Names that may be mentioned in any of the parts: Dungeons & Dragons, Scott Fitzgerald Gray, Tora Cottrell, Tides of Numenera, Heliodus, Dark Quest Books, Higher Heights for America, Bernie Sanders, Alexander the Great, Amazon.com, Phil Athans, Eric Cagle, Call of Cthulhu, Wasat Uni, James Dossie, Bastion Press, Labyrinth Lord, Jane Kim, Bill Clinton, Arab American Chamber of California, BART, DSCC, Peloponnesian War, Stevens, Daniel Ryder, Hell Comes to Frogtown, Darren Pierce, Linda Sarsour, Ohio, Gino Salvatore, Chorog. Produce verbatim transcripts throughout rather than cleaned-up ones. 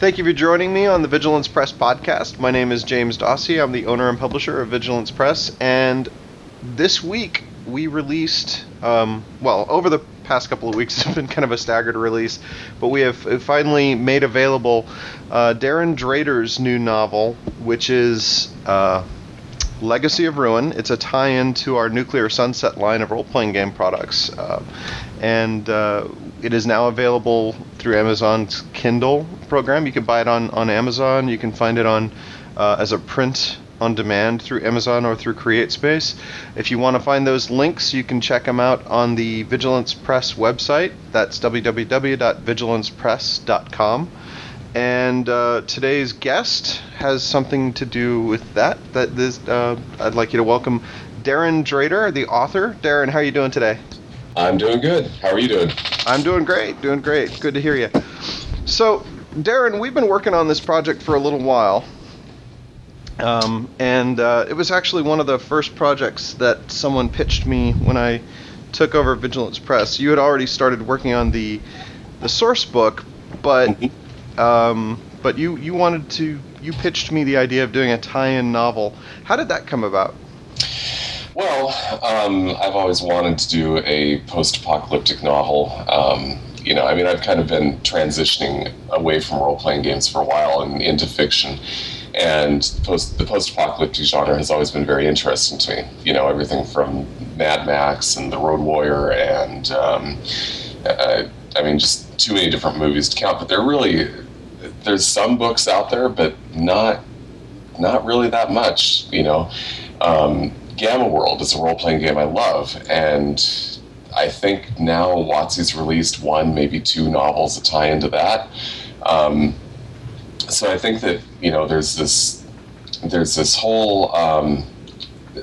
Thank you for joining me on the Vigilance Press Podcast. My name is James Dossie. I'm the owner and publisher of Vigilance Press, and this week we released, um, well, over the past couple of weeks it's been kind of a staggered release, but we have finally made available uh, Darrin Drader's new novel, which is uh, Legacy of Ruin. It's a tie-in to our Nuclear Sunset line of role-playing game products, uh, and uh, it is now available through Amazon's Kindle program. You can buy it on, on Amazon. You can find it on uh, as a print on demand through Amazon or through CreateSpace. If you want to find those links, you can check them out on the Vigilance Press website. That's w w w dot vigilance press dot com. And uh, today's guest has something to do with that. That this, uh, I'd like you to welcome Darrin Drader, the author. Darrin, how are you doing today? I'm doing good. How are you doing? I'm doing great. Doing great. Good to hear you. So, Darrin, we've been working on this project for a little while. Um, and uh, it was actually one of the first projects that someone pitched me when I took over Vigilance Press. You had already started working on the the source book, but um, but you, you wanted to you pitched me the idea of doing a tie-in novel. How did that come about? Well, um, I've always wanted to do a post-apocalyptic novel. Um, you know, I mean, I've kind of been transitioning away from role-playing games for a while and into fiction. And post, the post-apocalyptic genre has always been very interesting to me. You know, everything from Mad Max and The Road Warrior and, um, uh, I mean, just too many different movies to count. But there really, there's some books out there, but not not really that much, you know. Um, Gamma World is a role-playing game I love. And I think now WotC's released one, maybe two novels that tie into that. Um So I think that, you know, there's this there's this whole um,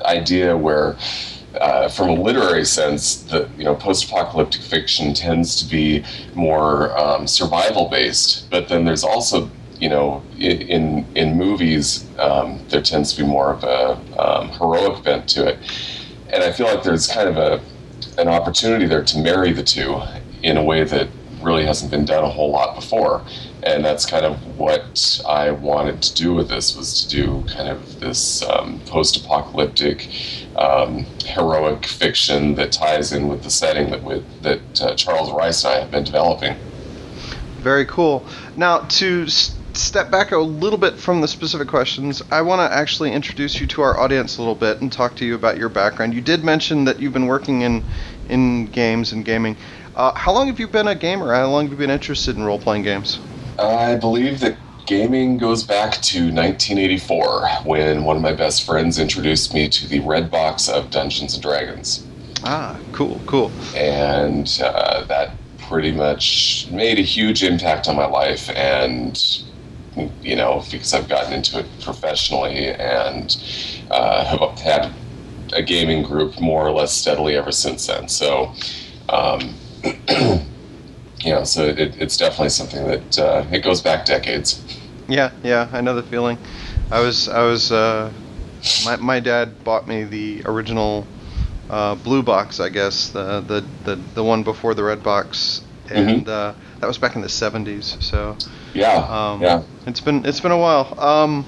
idea where, uh, from a literary sense, the you know post-apocalyptic fiction tends to be more um, survival-based. But then there's also, you know, in in movies um, there tends to be more of a um, heroic bent to it, and I feel like there's kind of a an opportunity there to marry the two in a way that really hasn't been done a whole lot before. And that's kind of what I wanted to do with this, was to do kind of this um, post-apocalyptic um, heroic fiction that ties in with the setting that with that uh, Charles Rice and I have been developing. Very cool. Now, to s- step back a little bit from the specific questions, I want to actually introduce you to our audience a little bit and talk to you about your background. You did mention that you've been working in, in games and gaming. Uh, how long have you been a gamer? How long have you been interested in role-playing games? I believe that gaming goes back to nineteen eighty-four, when one of my best friends introduced me to the red box of Dungeons and Dragons. Ah, cool, cool. And uh, that pretty much made a huge impact on my life, and, you know, because I've gotten into it professionally and uh, have had a gaming group more or less steadily ever since then. So, um... You know, so it, it's definitely something that uh, it goes back decades. Yeah, yeah, I know the feeling. I was, I was, uh, my my dad bought me the original uh, blue box, I guess, the the, the the one before the red box, and mm-hmm. uh, that was back in the seventies. So yeah, um, yeah, it's been it's been a while. Um,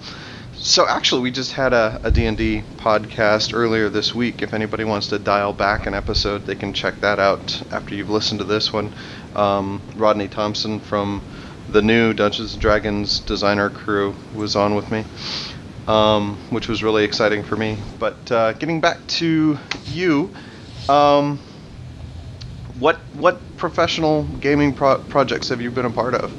so actually, we just had a, a D and D podcast earlier this week. If anybody wants to dial back an episode, they can check that out after you've listened to this one. Um, Rodney Thompson from the new Dungeons and Dragons designer crew was on with me, um, which was really exciting for me. But uh, getting back to you, um, what what professional gaming pro- projects have you been a part of?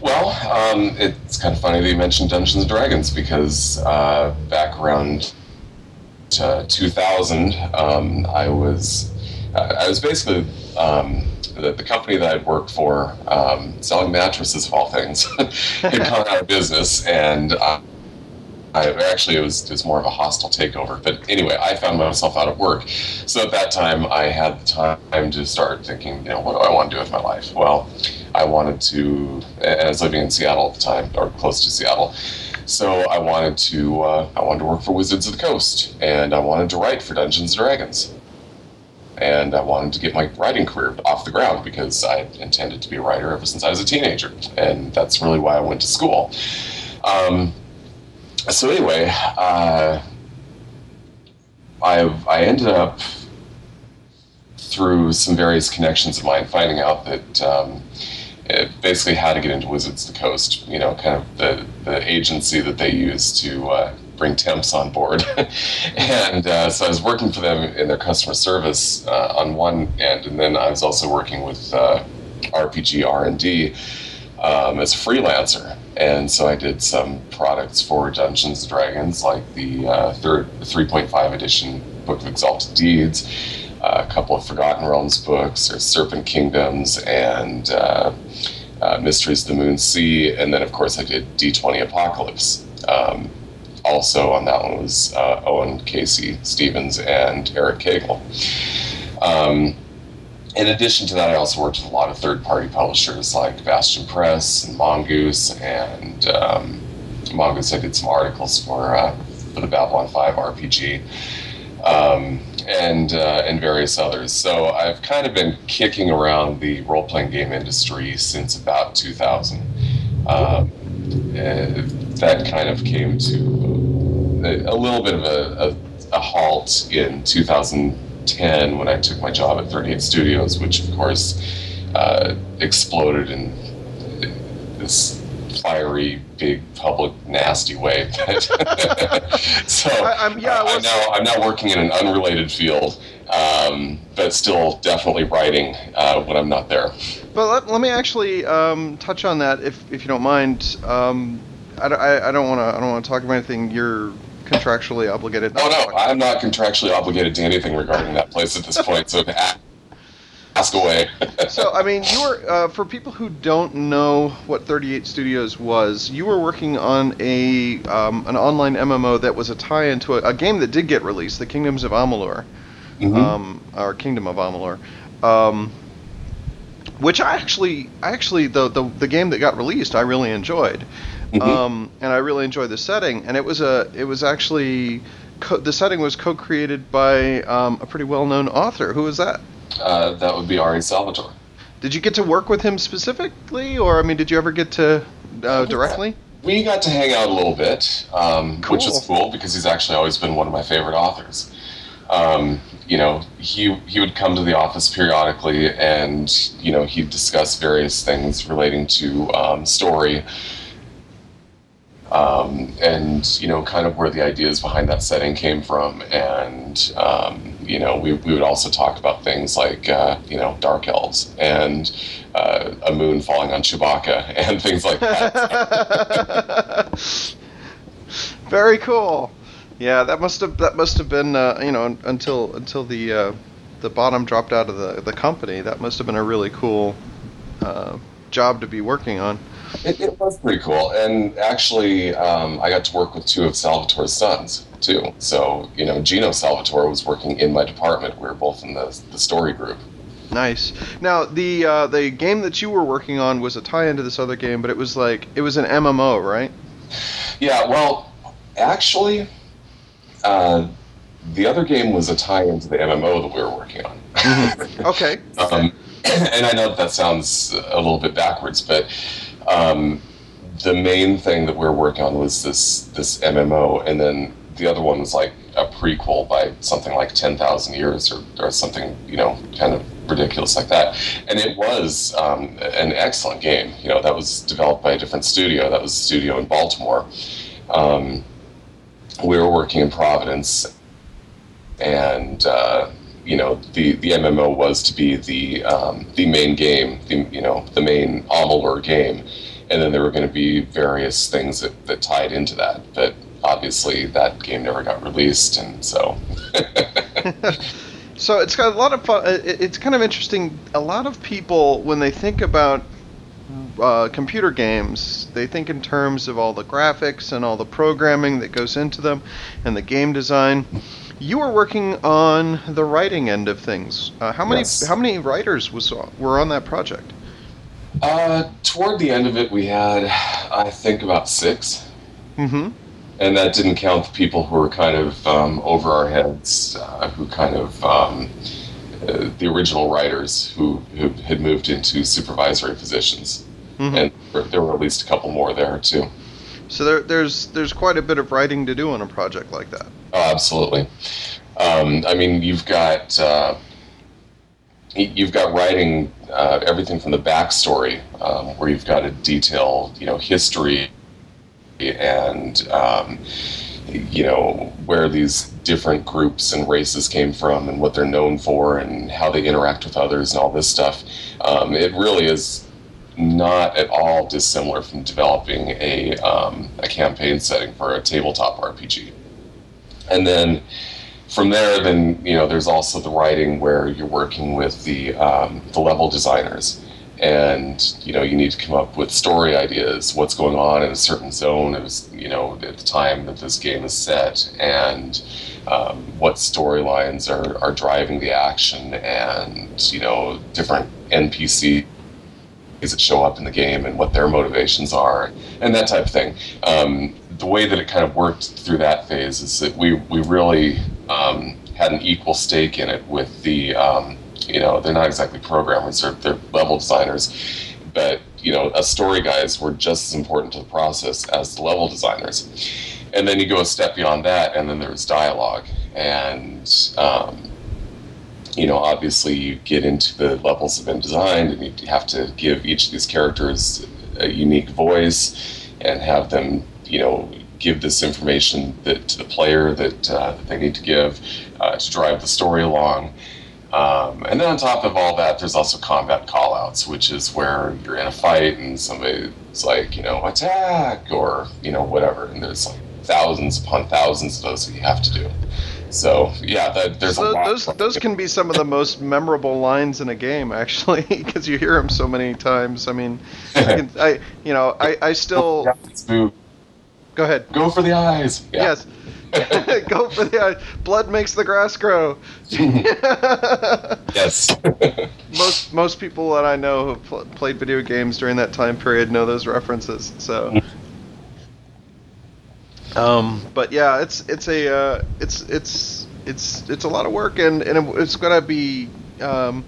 Well, um, it's kind of funny that you mentioned Dungeons and Dragons, because uh, back around to two thousand, um, I was I was basically um, the, the company that I'd worked for, um, selling mattresses of all things, had gone out of business, and uh, I actually it was it was more of a hostile takeover. But anyway, I found myself out of work, so at that time I had the time to start thinking, you know, what do I want to do with my life? Well, I wanted to, and I was living in Seattle at the time, or close to Seattle. So I wanted to uh, I wanted to work for Wizards of the Coast, and I wanted to write for Dungeons and Dragons. and I wanted to get my writing career off the ground because I intended to be a writer ever since I was a teenager, and that's really why I went to school. Um, so anyway, uh, I I ended up, through some various connections of mine, finding out that um, it basically how to get into Wizards of the Coast, you know, kind of the, the agency that they use to uh, bring temps on board. and uh, so I was working for them in their customer service uh, on one end, and then I was also working with uh, R P G R and D um, as a freelancer. And so I did some products for Dungeons and Dragons, like the uh, third three point five edition Book of Exalted Deeds, Uh, a couple of Forgotten Realms books, or Serpent Kingdoms, and uh, uh, Mysteries of the Moon Sea, and then of course I did D twenty Apocalypse. Um, also on that one was uh, Owen Casey Stevens and Eric Cagle. Um, in addition to that, I also worked with a lot of third-party publishers like Bastion Press and Mongoose, and um, Mongoose I did some articles for, uh, for the Babylon five R P G. Um, and uh, and various others. So I've kind of been kicking around the role-playing game industry since about two thousand. Um, that kind of came to a, a little bit of a, a, a halt in two thousand ten when I took my job at thirty-eight Studios, which of course uh, exploded in this fiery, big, public, nasty way. so I, I'm, yeah, I I'm, now, I'm now working in an unrelated field, um, but still definitely writing uh, when I'm not there. But let, let me actually um, touch on that, if if you don't mind. Um, I, I, I don't want to. I don't want to talk about anything you're contractually obligated. Oh no, I'm not contractually obligated to anything regarding that place at this point. So. Ask away. So, I mean, you were, uh, for people who don't know what thirty-eight Studios was, you were working on a um, an online M M O that was a tie-in to a, a game that did get released, the Kingdoms of Amalur, mm-hmm. um, or Kingdom of Amalur, um, which I actually, I actually the, the the game that got released, I really enjoyed, mm-hmm. um, and I really enjoyed the setting, and it was a, it was actually, co- the setting was co-created by um, a pretty well-known author. Who was that? Uh, that would be Ari Salvatore. Did you get to work with him specifically, or I mean, did you ever get to uh, directly? We got to hang out a little bit, um, cool. which is cool because he's actually always been one of my favorite authors. Um, you know, he he would come to the office periodically, and you know, he'd discuss various things relating to um, story, um, and you know, kind of where the ideas behind that setting came from, and. Um, You know, we we would also talk about things like, uh, you know, dark elves and uh, a moon falling on Chewbacca and things like that. Very cool. Yeah, that must have that must have been, uh, you know, until until the uh, the bottom dropped out of the, the company. That must have been a really cool uh, job to be working on. It, it was pretty cool. And actually, um, I got to work with two of Salvatore's sons. Too. So, you know, Gino Salvatore was working in my department. We were both in the, the story group. Nice. Now, the uh, the game that you were working on was a tie-in to this other game, but it was like, it was an M M O, right? Yeah, well, actually, uh, the other game was a tie-in to the M M O that we were working on. okay. Um, and I know that, that sounds a little bit backwards, but... Um, the main thing that we were working on was this this M M O, and then the other one was like a prequel by something like ten thousand years or, or something, you know, kind of ridiculous like that. And it was um, an excellent game. You know, that was developed by a different studio. That was a studio in Baltimore. Um, we were working in Providence, and, uh, you know, the, the M M O was to be the um, the main game, the, you know, the main Amalur game. And then there were going to be various things that, that tied into that. But obviously, that game never got released, and so. So it's got a lot of fun. It's kind of interesting. A lot of people, when they think about uh, computer games, they think in terms of all the graphics and all the programming that goes into them, and the game design. You were working on the writing end of things. Uh, how many? Yes. How many writers was were on that project? Uh, toward the end of it, we had, I think, about six. Mm-hmm. And that didn't count the people who were kind of um, over our heads, uh, who kind of um, uh, the original writers who, who had moved into supervisory positions. Mm-hmm. And there were at least a couple more there, too. So there, there's there's quite a bit of writing to do on a project like that. Oh, absolutely. Um, I mean, you've got uh, you've got writing uh, everything from the backstory, um, where you've got a detailed, you know, history and um, you know, where these different groups and races came from and what they're known for and how they interact with others and all this stuff. Um, it really is not at all dissimilar from developing a um, a campaign setting for a tabletop R P G. And then from there, then you know, there's also the writing where you're working with the um, the level designers, and you know, you need to come up with story ideas, what's going on in a certain zone, it was, you know, at the time that this game is set, and um, what storylines are are driving the action, and you know, different N P Cs that show up in the game and what their motivations are and that type of thing. Um, the way that it kind of worked through that phase is that we we really um, had an equal stake in it with the um, you know, they're not exactly programmers, they're, they're level designers, but you know, us story guys were just as important to the process as the level designers. And then you go a step beyond that, and then there's dialogue, and um, you know, obviously you get into the levels that have been designed, and you have to give each of these characters a unique voice and have them, you know, give this information that, to the player that, uh, that they need to give uh, to drive the story along. Um, and then on top of all that, there's also combat callouts, which is where you're in a fight and somebody's like, you know, attack or, you know, whatever. And there's like thousands upon thousands of those that you have to do. So yeah, that, there's so a lot. Those those can be some of the most memorable lines in a game, actually, because you hear them so many times. I mean, I, can, I you know, I, I still. Go ahead. Go for the eyes. Yeah. Yes. Go for the eyes. Blood makes the grass grow. Yes. most most people that I know who pl- played video games during that time period know those references. So. Um, but yeah, it's it's a uh, it's it's it's it's a lot of work, and, and it, it's gonna be um,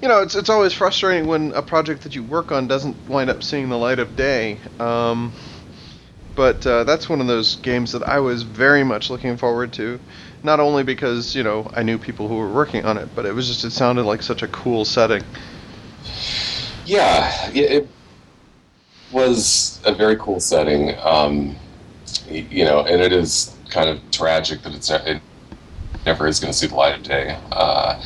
you know, it's it's always frustrating when a project that you work on doesn't wind up seeing the light of day. Um, but uh, that's one of those games that I was very much looking forward to, not only because you know I knew people who were working on it, but it was just it sounded like such a cool setting. Yeah, it was a very cool setting. Um, You know, and it is kind of tragic that it's it never is going to see the light of day. Uh,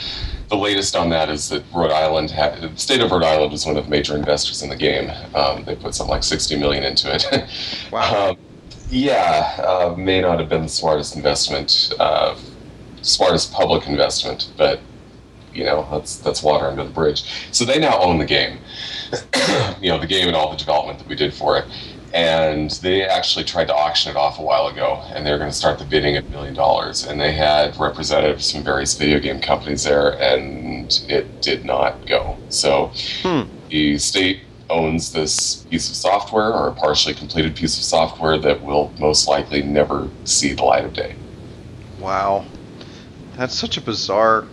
the latest on that is that Rhode Island, ha- the state of Rhode Island, was one of the major investors in the game. Um, they put something like sixty million dollars into it. Wow. Um, yeah, uh, may not have been the smartest investment, uh, smartest public investment, but you know, that's that's water under the bridge. So they now own the game. You know, the game and all the development that we did for it. And they actually tried to auction it off a while ago, and they were going to start the bidding at a million dollars. And they had representatives from various video game companies there, and it did not go. So hmm. the state owns this piece of software, or a partially completed piece of software, that will most likely never see the light of day. Wow. That's such a bizarre...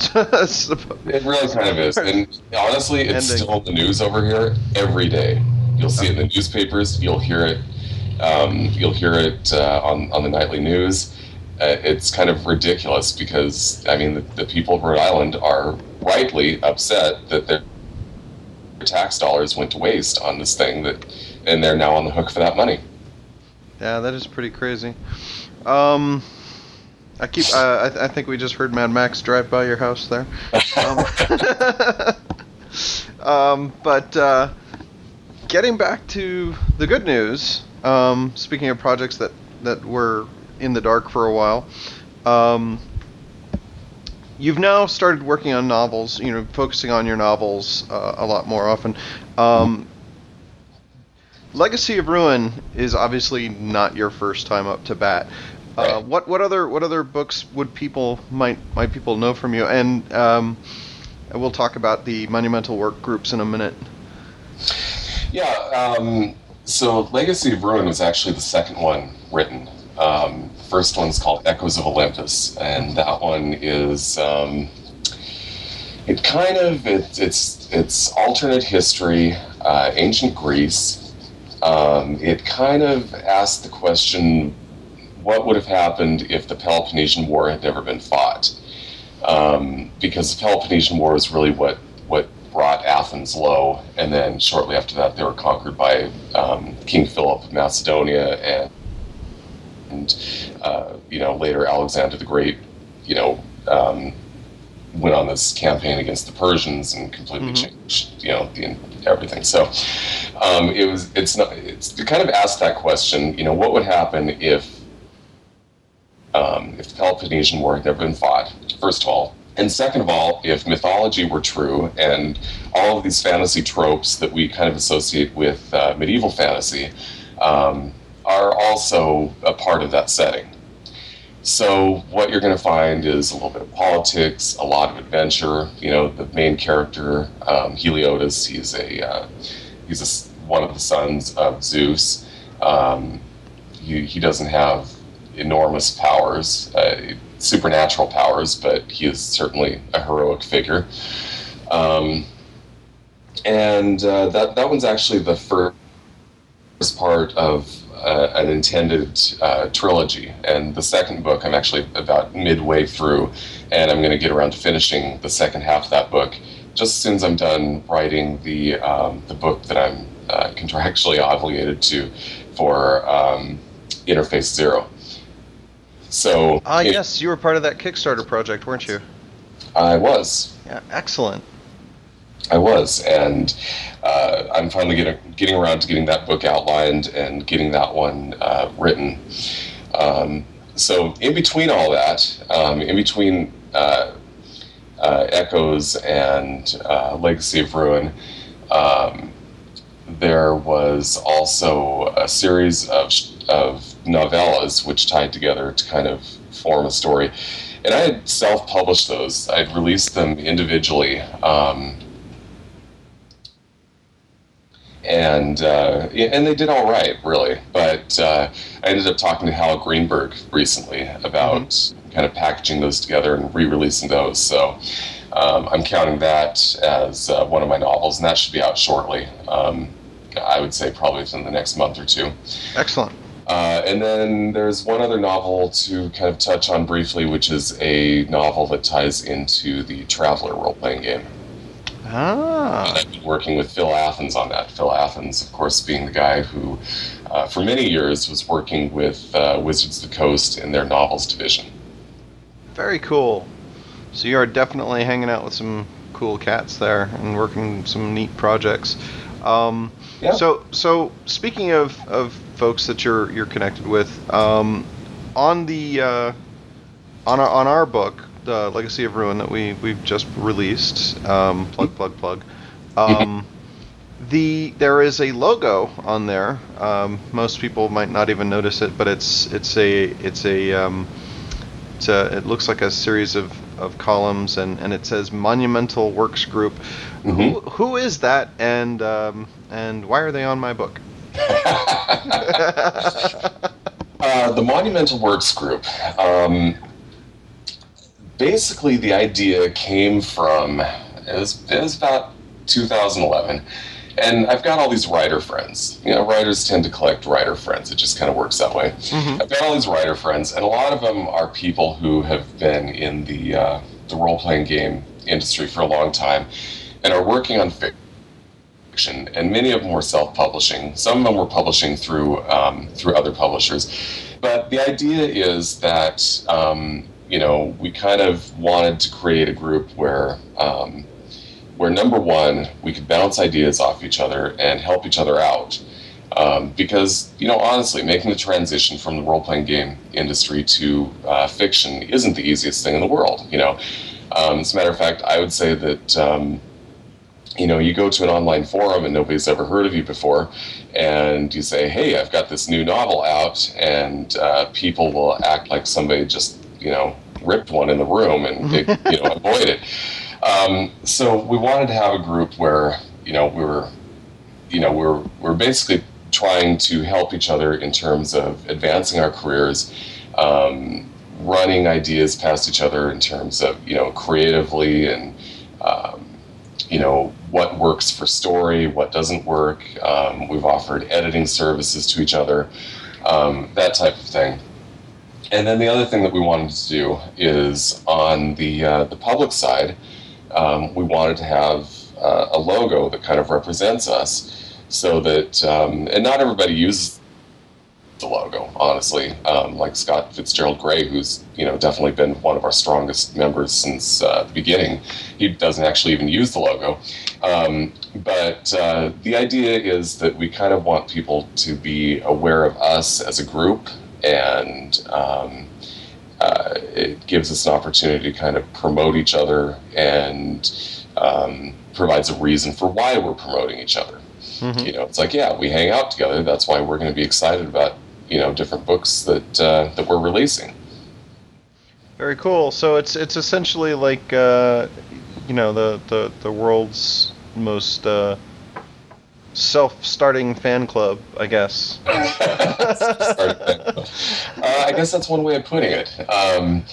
It really kind of is. And honestly, it's ending. Still in the news over here every day. You'll see it in the newspapers. You'll hear it. Um, you'll hear it uh, on on the nightly news. Uh, it's kind of ridiculous because I mean the, the people of Rhode Island are rightly upset that their tax dollars went to waste on this thing, that, and they're now on the hook for that money. Yeah, that is pretty crazy. Um, I keep. Uh, I, th- I think we just heard Mad Max drive by your house there. Um, um, but. Uh, Getting back to the good news, um, speaking of projects that, that were in the dark for a while, um, you've now started working on novels, you know, focusing on your novels uh, a lot more often. Um, Legacy of Ruin is obviously not your first time up to bat. Uh, right. What what other what other books would people might might people know from you? And um, we'll talk about the Monumental Work Groups in a minute. Yeah, um, so Legacy of Ruin was actually the second one written. Um, first one's called Echoes of Olympus, and that one is um, it kind of it, it's it's alternate history, uh, ancient Greece. Um, it kind of asks the question, what would have happened if the Peloponnesian War had never been fought? Um, because the Peloponnesian War is really what what brought Athens low, and then shortly after that they were conquered by um, King Philip of Macedonia, and and uh, you know later Alexander the Great, you know, um, went on this campaign against the Persians and completely mm-hmm. changed, you know, the, everything. So um, it was it's not it's it kind of asked that question, you know, what would happen if um, if the Peloponnesian War had never been fought? First of all. And second of all, if mythology were true and all of these fantasy tropes that we kind of associate with uh, medieval fantasy um, are also a part of that setting. So what you're going to find is a little bit of politics, a lot of adventure. You know, the main character, um, Heliodus, he's a uh, he's a, one of the sons of Zeus. Um, he, he doesn't have enormous powers. Uh, supernatural powers, but he is certainly a heroic figure. Um, and uh, that that one's actually the first part of uh, an intended uh, trilogy. And the second book, I'm actually about midway through, and I'm going to get around to finishing the second half of that book just as soon as I'm done writing the um, the book that I'm uh, contractually obligated to for um, Interface Zero. So ah it, yes, you were part of that Kickstarter project, weren't you? I was. Yeah, excellent. I was, and uh, I'm finally getting getting around to getting that book outlined and getting that one uh, written. Um, so in between all that, um, in between uh, uh, Echoes and uh, Legacy of Ruin, um, there was also a series of of novellas which tied together to kind of form a story, and I had self-published those. I'd released them individually, um, and uh, and they did all right, really. But uh, I ended up talking to Hal Greenberg recently about mm-hmm. kind of packaging those together and re-releasing those. So um, I'm counting that as uh, one of my novels, and that should be out shortly. Um, I would say probably within the next month or two. Excellent. Uh, and then there's one other novel to kind of touch on briefly, which is a novel that ties into the Traveler role-playing game. Ah. And I've been working with Phil Athans on that. Phil Athans, of course, being the guy who, uh, for many years, was working with uh, Wizards of the Coast in their novels division. Very cool. So you are definitely hanging out with some cool cats there and working some neat projects. Um, yeah. So, so speaking of, of folks that you're you're connected with, um, on the uh, on our, on our book, the Legacy of Ruin that we we've just released, um, plug plug plug. Um, the there is a logo on there. Um, most people might not even notice it, but it's it's a it's a, um, it's a it looks like a series of. of columns, and, and it says Monumental Works Group. Mm-hmm. Who who is that, and um, and why are they on my book? uh, the Monumental Works Group. Um, basically, the idea came from it was, it was about two thousand eleven, and I've got all these writer friends. You know, writers tend to collect writer friends. It just kind of works that way. Mm-hmm. I've got all these writer friends, and a lot of them are people who have been in the uh, the role-playing game industry for a long time and are working on fiction, and many of them were self-publishing. Some of them were publishing through um, through other publishers. But the idea is that, um, you know, we kind of wanted to create a group where... Um, where number one, we could bounce ideas off each other and help each other out. Um, because, you know, honestly, making the transition from the role-playing game industry to uh, fiction isn't the easiest thing in the world, you know. Um, as a matter of fact, I would say that, um, you know, you go to an online forum and nobody's ever heard of you before, and you say, hey, I've got this new novel out, and uh, people will act like somebody just, you know, ripped one in the room and, they, you know, avoid it. Um, so we wanted to have a group where, you know, we were, you know, we we're we we're basically trying to help each other in terms of advancing our careers, um, running ideas past each other in terms of, you know, creatively and, um, you know, what works for story, what doesn't work. Um, we've offered editing services to each other, um, that type of thing. And then the other thing that we wanted to do is on the uh, the public side, um, we wanted to have uh, a logo that kind of represents us, so that um, and not everybody uses the logo, honestly. Um, like Scott Fitzgerald Gray, who's you know definitely been one of our strongest members since uh, the beginning, he doesn't actually even use the logo. Um, but uh, the idea is that we kind of want people to be aware of us as a group. And um, uh, it gives us an opportunity to kind of promote each other, and um, provides a reason for why we're promoting each other. Mm-hmm. You know, it's like, yeah, we hang out together. That's why we're going to be excited about, you know, different books that uh, that we're releasing. Very cool. So it's it's essentially like uh, you know the, the, the world's most uh, self-starting fan club, I guess. uh, I guess that's one way of putting it. Um,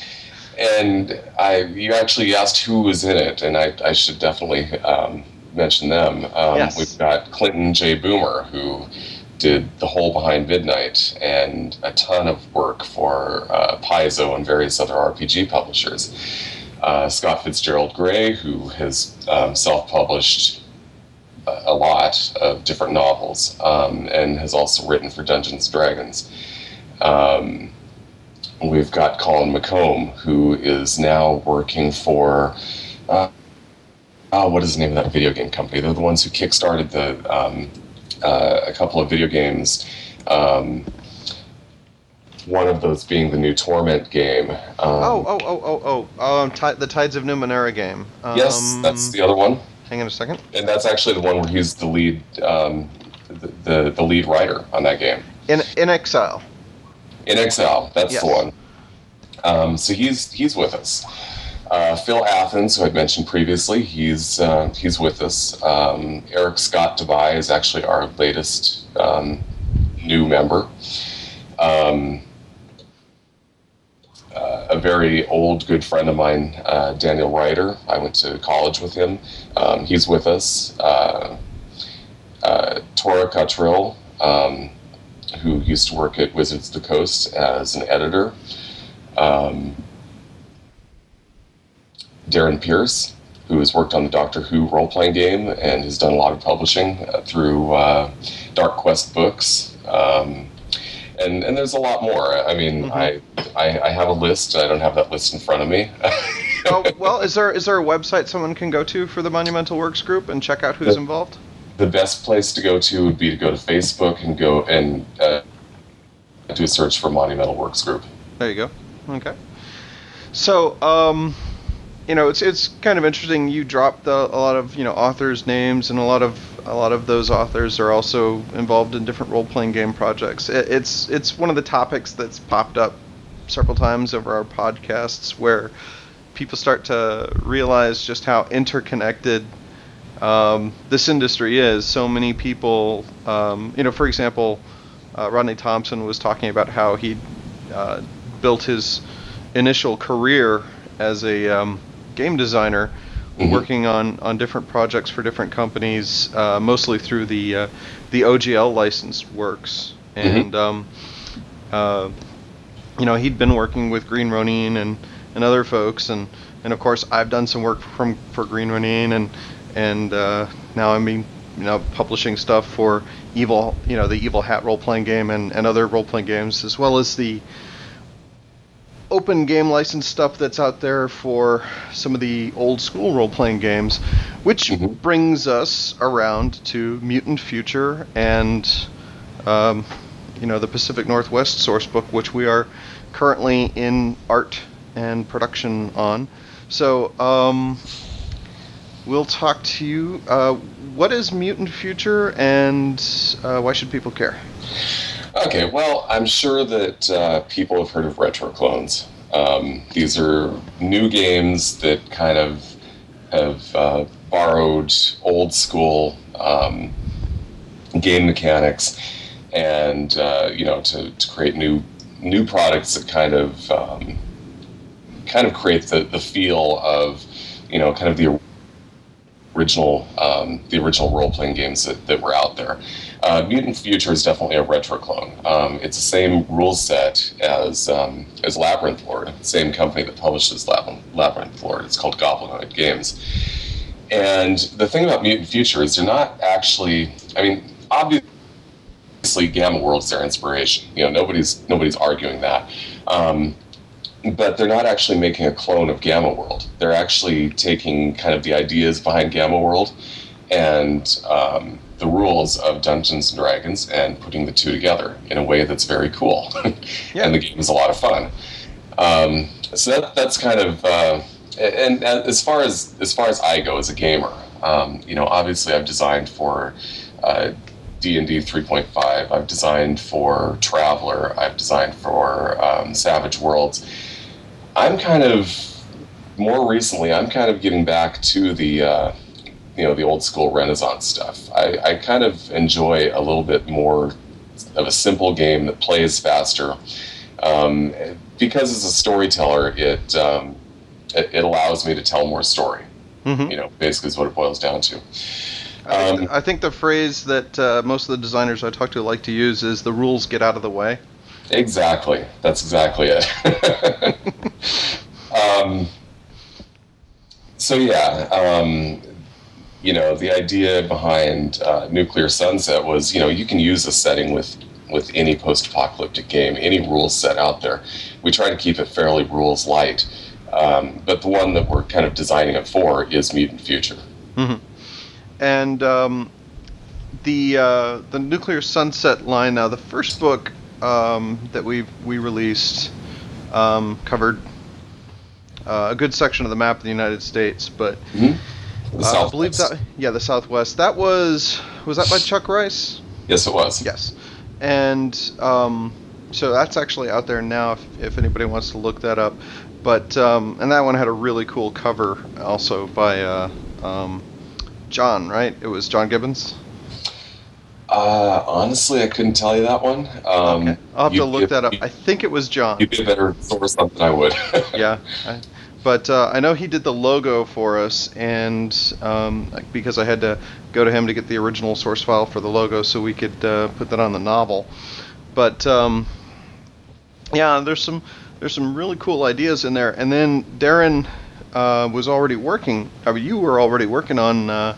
and I, you actually asked who was in it, and I, I should definitely um, mention them. Um, yes. We've got Clinton J. Boomer, who did The Hole Behind Midnight and a ton of work for uh, Paizo and various other R P G publishers. Uh, Scott Fitzgerald Gray, who has um, self-published a lot of different novels, um, and has also written for Dungeons and Dragons. Um, we've got Colin McComb, who is now working for, uh, oh, what is the name of that video game company? They're the ones who kickstarted the um, uh, a couple of video games. Um, one of those being the new Torment game. Um, oh, oh, oh, oh, oh, um, t- the Tides of Numenera game. Um, yes, that's the other one. Hang on a second. And that's actually the one where he's the lead, um, the, the the lead writer on that game. In in exile. In exile, that's yes. the one. Um, so he's he's with us. Uh, Phil Athans, who I'd mentioned previously, he's uh, he's with us. Um, Eric Scott Devay is actually our latest um, new member. Um, Uh, a very old, good friend of mine, uh, Daniel Ryder. I went to college with him. Um, he's with us. Uh, uh, Tora Cottrell, um, who used to work at Wizards of the Coast as an editor. Um, Darren Pierce, who has worked on the Doctor Who role-playing game and has done a lot of publishing uh, through uh, Dark Quest Books. Um, And and there's a lot more. I mean, mm-hmm. I, I I have a list. I don't have that list in front of me. oh, well, is there is there a website someone can go to for the Monumental Works Group and check out who's the, involved? The best place to go to would be to go to Facebook and go and uh, do a search for Monumental Works Group. There you go. Okay. So, um, you know, it's it's kind of interesting. You dropped the, a lot of you know authors' names, and a lot of. A lot of those authors are also involved in different role-playing game projects. It, it's it's one of the topics that's popped up several times over our podcasts, where people start to realize just how interconnected um, this industry is. So many people, um, you know, for example, uh, Rodney Thompson was talking about how he uh, built his initial career as a um, game designer. Mm-hmm. Working on, on different projects for different companies, uh, mostly through the uh, the O G L license works, and mm-hmm. um, uh, you know he'd been working with Green Ronin and, and other folks, and, and of course I've done some work from for Green Ronin, and and uh, now I'm being, you know publishing stuff for Evil, you know the Evil Hat role playing game and, and other role playing games, as well as the open game license stuff that's out there for some of the old school role-playing games, which mm-hmm. brings us around to Mutant Future and um, you know the Pacific Northwest sourcebook, which we are currently in art and production on. So um, we'll talk to you. Uh, what is Mutant Future, and uh, why should people care? Okay, well, I'm sure that uh, people have heard of retro clones. Um, these are new games that kind of have uh, borrowed old school um, game mechanics, and uh, you know, to, to create new new products that kind of um, kind of create the, the feel of, you know, kind of the original um, the original role-playing games that, that were out there. Uh, Mutant Future is definitely a retro clone. Um, it's the same rule set as um, as Labyrinth Lord, the same company that publishes Lab- Labyrinth Lord. It's called Goblinoid Games. And the thing about Mutant Future is they're not actually, I mean, obviously Gamma World's their inspiration. You know, nobody's nobody's arguing that. Um, but they're not actually making a clone of Gamma World. They're actually taking kind of the ideas behind Gamma World and um, the rules of Dungeons and Dragons and putting the two together in a way that's very cool. Yeah. And the game is a lot of fun. Um, so that, that's kind of... Uh, And as far as as far as I go as a gamer, um, you know, obviously I've designed for uh, D and D three point five. I've designed for Traveler. I've designed for um, Savage Worlds. I'm kind of more recently. I'm kind of giving back to the uh, you know the old school Renaissance stuff. I, I kind of enjoy a little bit more of a simple game that plays faster um, because as a storyteller, it. Um, It allows me to tell more story. Mm-hmm. You know, basically is what it boils down to. Um, I think the phrase that uh, most of the designers I talk to like to use is the rules get out of the way. Exactly. That's exactly it. um, so, yeah, um, you know, the idea behind uh, Nuclear Sunset was, you know, you can use a setting with with any post-apocalyptic game, any rules set out there. We try to keep it fairly rules light. Um, but the one that we're kind of designing it for is Mutant Future. Mm-hmm. And um, the uh, the Nuclear Sunset line. Now, the first book um, that we we released um, covered uh, a good section of the map of the United States, but mm-hmm. the uh, I believe that yeah, the Southwest. That was was that by Chuck Rice? Yes, it was. Yes, and um, so that's actually out there now. If, if anybody wants to look that up. But um, and that one had a really cool cover, also by uh, um, John, right? It was John Gibbons. Uh, honestly, I couldn't tell you that one. Um, okay. I'll have you, to look if, that up. You, I think it was John. You'd be a better source than I would. Yeah, I, but uh, I know he did the logo for us, and um, because I had to go to him to get the original source file for the logo, so we could uh, put that on the novel. But um, yeah, there's some. There's some really cool ideas in there. And then Darrin uh, was already working, I mean, you were already working on uh,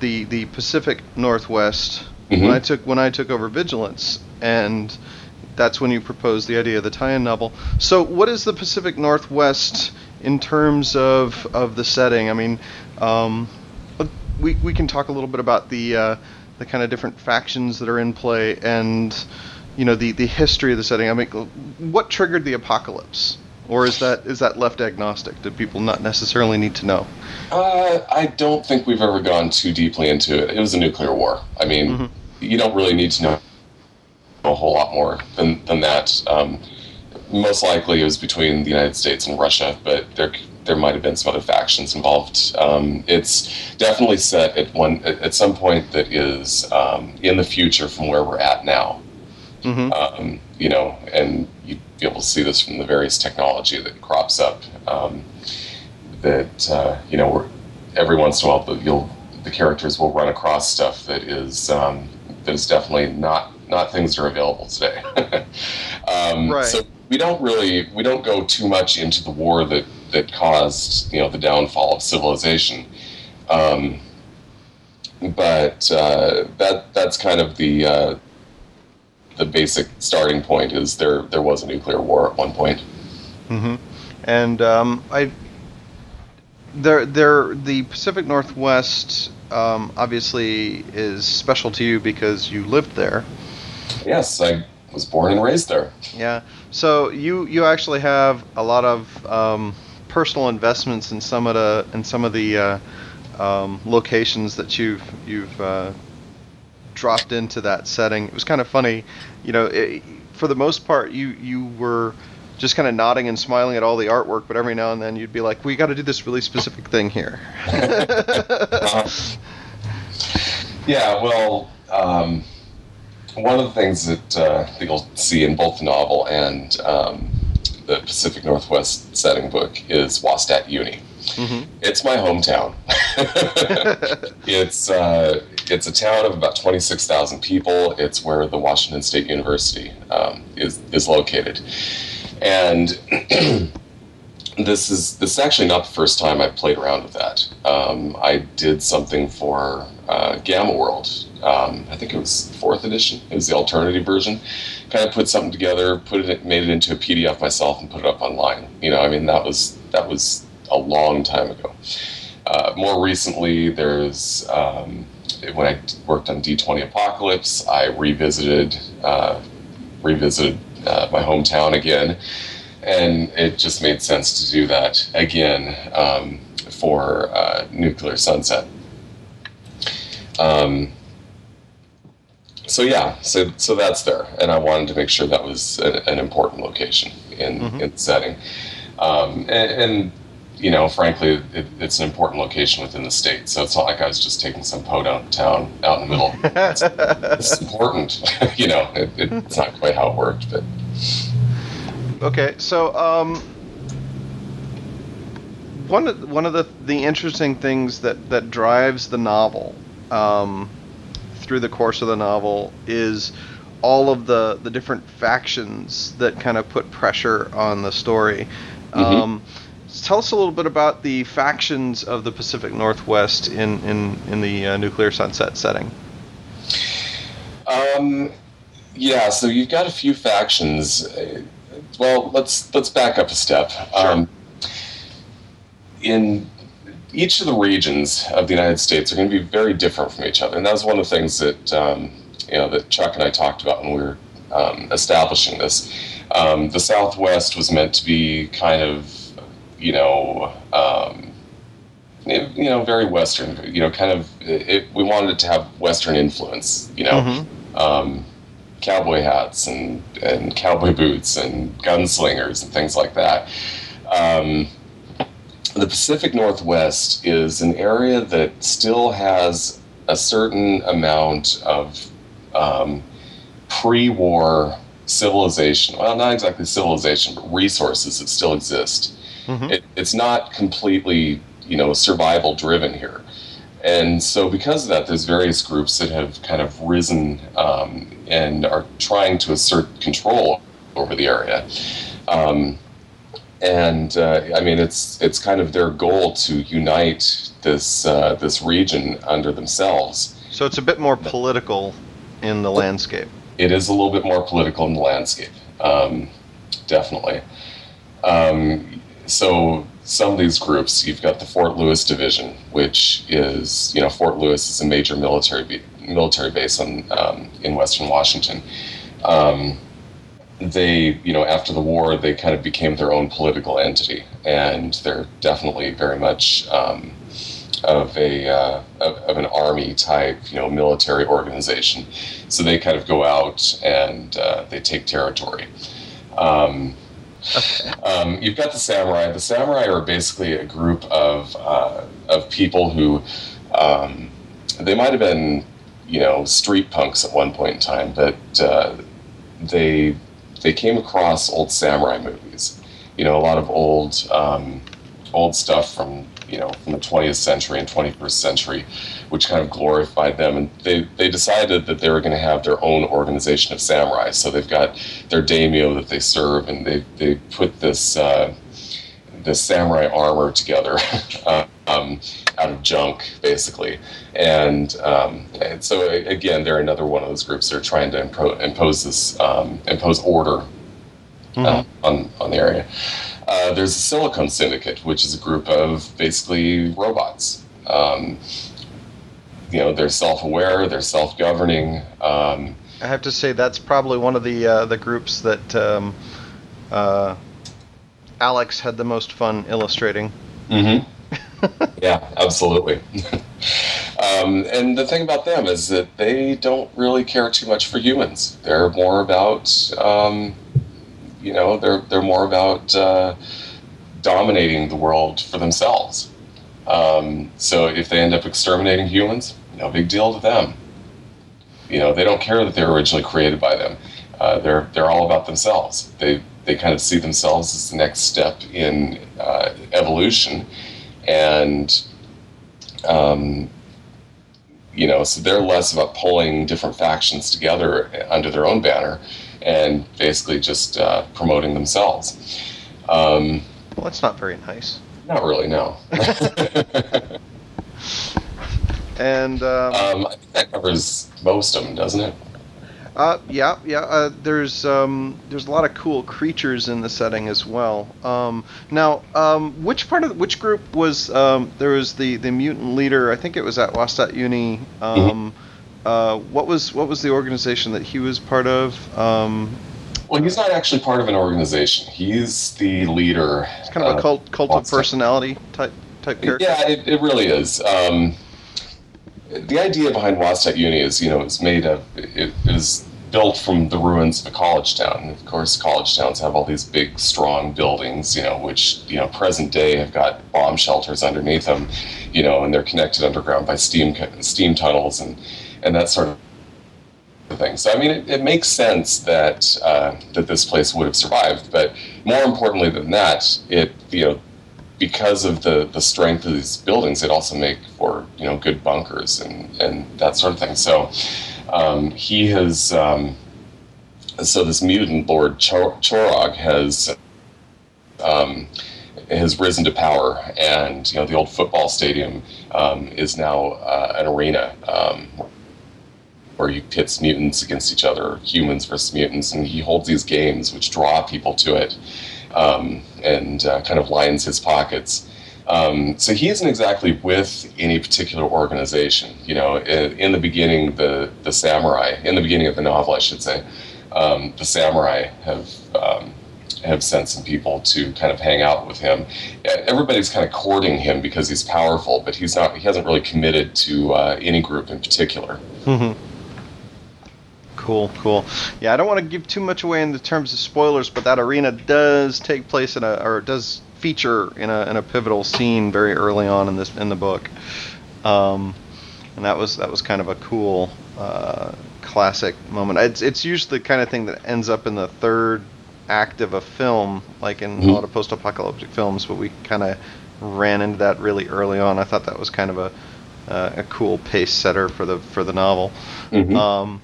the the Pacific Northwest mm-hmm. when I took when I took over Vigilance. And that's when you proposed the idea of the tie-in novel. So what is the Pacific Northwest in terms of, of the setting? I mean, um, we we can talk a little bit about the uh, the kind of different factions that are in play and... You know, the, the history of the setting. I mean, what triggered the apocalypse? Or is that is that left agnostic? Do people not necessarily need to know? Uh, I don't think we've ever gone too deeply into it. It was a nuclear war. I mean, mm-hmm. you don't really need to know a whole lot more than, than that. Um, most likely it was between the United States and Russia, but there there might have been some other factions involved. Um, it's definitely set at one at some point that is um, in the future from where we're at now. Mm-hmm. Um, you know, and you'd be able to see this from the various technology that crops up. Um, that uh, you know, we're, every once in a while, the, you'll, the characters will run across stuff that is um, that is definitely not not things that are available today. um, right. So we don't really we don't go too much into the war that, that caused you know the downfall of civilization. Um, but uh, that that's kind of the uh, the basic starting point is there there was a nuclear war at one point. Mm-hmm. And um, I there there the Pacific Northwest um, obviously is special to you because you lived there. Yes, I was born and raised there. Yeah. So you, you actually have a lot of um, personal investments in some of the in some of the uh, um, locations that you've you've uh, dropped into that setting. It was kind of funny, you know, it, for the most part you you were just kind of nodding and smiling at all the artwork, but every now and then you'd be like, we got to do this really specific thing here. uh, yeah well um one of the things that, uh, that you'll see in both the novel and um, the Pacific Northwest setting book is Wastat Uni. Mm-hmm. It's my hometown. It's uh, it's a town of about twenty-six thousand people. It's where the Washington State University um, is is located, and this is this is actually not the first time I've played around with that. Um, I did something for uh, Gamma World. Um, I think it was fourth edition. It was the alternative version. Kind of put something together, put it, made it into a P D F myself, and put it up online. You know, I mean, that was that was. a long time ago. Uh, more recently, there's um, when I worked on D twenty Apocalypse, I revisited uh, revisited uh, my hometown again, and it just made sense to do that again um, for uh, Nuclear Sunset. Um, so yeah, so so that's there, and I wanted to make sure that was a, an important location in, mm-hmm. in the setting, um, and. and you know, frankly, it, it's an important location within the state, so it's not like I was just taking some podunk town out in the middle. It's, it's important, you know. It, it, it's not quite how it worked, but okay. So, um, one of, one of the the interesting things that, that drives the novel um, through the course of the novel is all of the the different factions that kind of put pressure on the story. Mm-hmm. Um, Tell us a little bit about the factions of the Pacific Northwest in in in the uh, Nuclear Sunset setting. Um, yeah, so you've got a few factions. Well, let's let's back up a step. Sure. Um, in each of the regions of the United States are going to be very different from each other, and that was one of the things that um, you know that Chuck and I talked about when we were um, establishing this. Um, the Southwest was meant to be kind of you know, um, it, you know, very Western, you know, kind of, it, it, we wanted it to have Western influence, you know, mm-hmm. um, cowboy hats and, and cowboy boots and gunslingers and things like that. Um, the Pacific Northwest is an area that still has a certain amount of um, pre-war civilization, well, not exactly civilization, but resources that still exist. Mm-hmm. It, it's not completely, you know, survival driven here. And so because of that, there's various groups that have kind of risen um, and are trying to assert control over the area. Um, and, uh, I mean, it's it's kind of their goal to unite this uh, this region under themselves. So it's a bit more political in the landscape. It is a little bit more political in the landscape, um, definitely. Um So some of these groups, you've got the Fort Lewis Division, which is, you know, Fort Lewis is a major military military base on, um, in Western Washington. Um, they, you know, after the war, they kind of became their own political entity, and they're definitely very much um, of a uh, of, of an army type, you know, military organization. So they kind of go out and uh, they take territory. Um, Okay. Um, you've got the samurai. The samurai are basically a group of uh, of people who um, they might have been, you know, street punks at one point in time, but uh, they they came across old samurai movies. You know, a lot of old um, old stuff from you know from the twentieth century and twenty-first century, which kind of glorified them. And they they decided that they were going to have their own organization of samurai. So they've got their daimyo that they serve, and they they put this uh, this samurai armor together um, out of junk, basically. And, um, and so again, they're another one of those groups that are trying to impro- impose this um, impose order mm-hmm. uh, on on the area. Uh, there's the Silicon Syndicate, which is a group of basically robots. Um, you know, they're self-aware, they're self-governing. Um, I have to say that's probably one of the uh, the groups that um, uh, Alex had the most fun illustrating. Mm-hmm. Yeah, absolutely. um, and the thing about them is that they don't really care too much for humans. They're more about... Um, You know, they're they're more about uh, dominating the world for themselves. Um, so if they end up exterminating humans, no big deal to them. You know, they don't care that they were originally created by them. Uh, they're they're all about themselves. They they kind of see themselves as the next step in uh, evolution, and um, you know, so they're less about pulling different factions together under their own banner, and basically just uh, promoting themselves. Um, well, that's not very nice. Not really, no. And um, um, I think that covers most of them, doesn't it? Uh, yeah, yeah. Uh, there's um, there's a lot of cool creatures in the setting as well. Um, now, um, which part of which group was um, there was the, the mutant leader? I think it was at Wasat Uni. Um, mm-hmm. uh, what was what was the organization that he was part of? Um, well, he's not actually part of an organization. He's the leader. It's kind of uh, a cult cult of personality type type character. Yeah, it, it really is. Um, The idea behind Wasat Uni is, you know, it's made of, it is built from the ruins of a college town. And of course, college towns have all these big, strong buildings, you know, which, you know, present day have got bomb shelters underneath them, you know, and they're connected underground by steam steam tunnels and, and that sort of thing. So, I mean, it, it makes sense that uh, that this place would have survived. But more importantly than that, it, you know, because of the, the strength of these buildings, it also make for, you know, good bunkers and, and that sort of thing. So um, he has, um, so this mutant Lord Chor- Chorog has um, has risen to power, and, you know, the old football stadium um, is now uh, an arena um, where you pits mutants against each other, humans versus mutants, and he holds these games which draw people to it. Um, and uh, kind of lines his pockets. Um, so he isn't exactly with any particular organization. You know, in, in the beginning, the, the samurai, in the beginning of the novel, I should say, um, the samurai have um, have sent some people to kind of hang out with him. Everybody's kind of courting him because he's powerful, but he's not. He hasn't really committed to uh, any group in particular. Mm-hmm. Cool, cool. Yeah, I don't want to give too much away in the terms of spoilers, but that arena does take place in a, or does feature in a in a pivotal scene very early on in this in the book, um, and that was that was kind of a cool uh, classic moment. It's it's usually the kind of thing that ends up in the third act of a film, like in mm-hmm. a lot of post-apocalyptic films. But we kind of ran into that really early on. I thought that was kind of a uh, a cool pace setter for the for the novel. Mm-hmm. Um,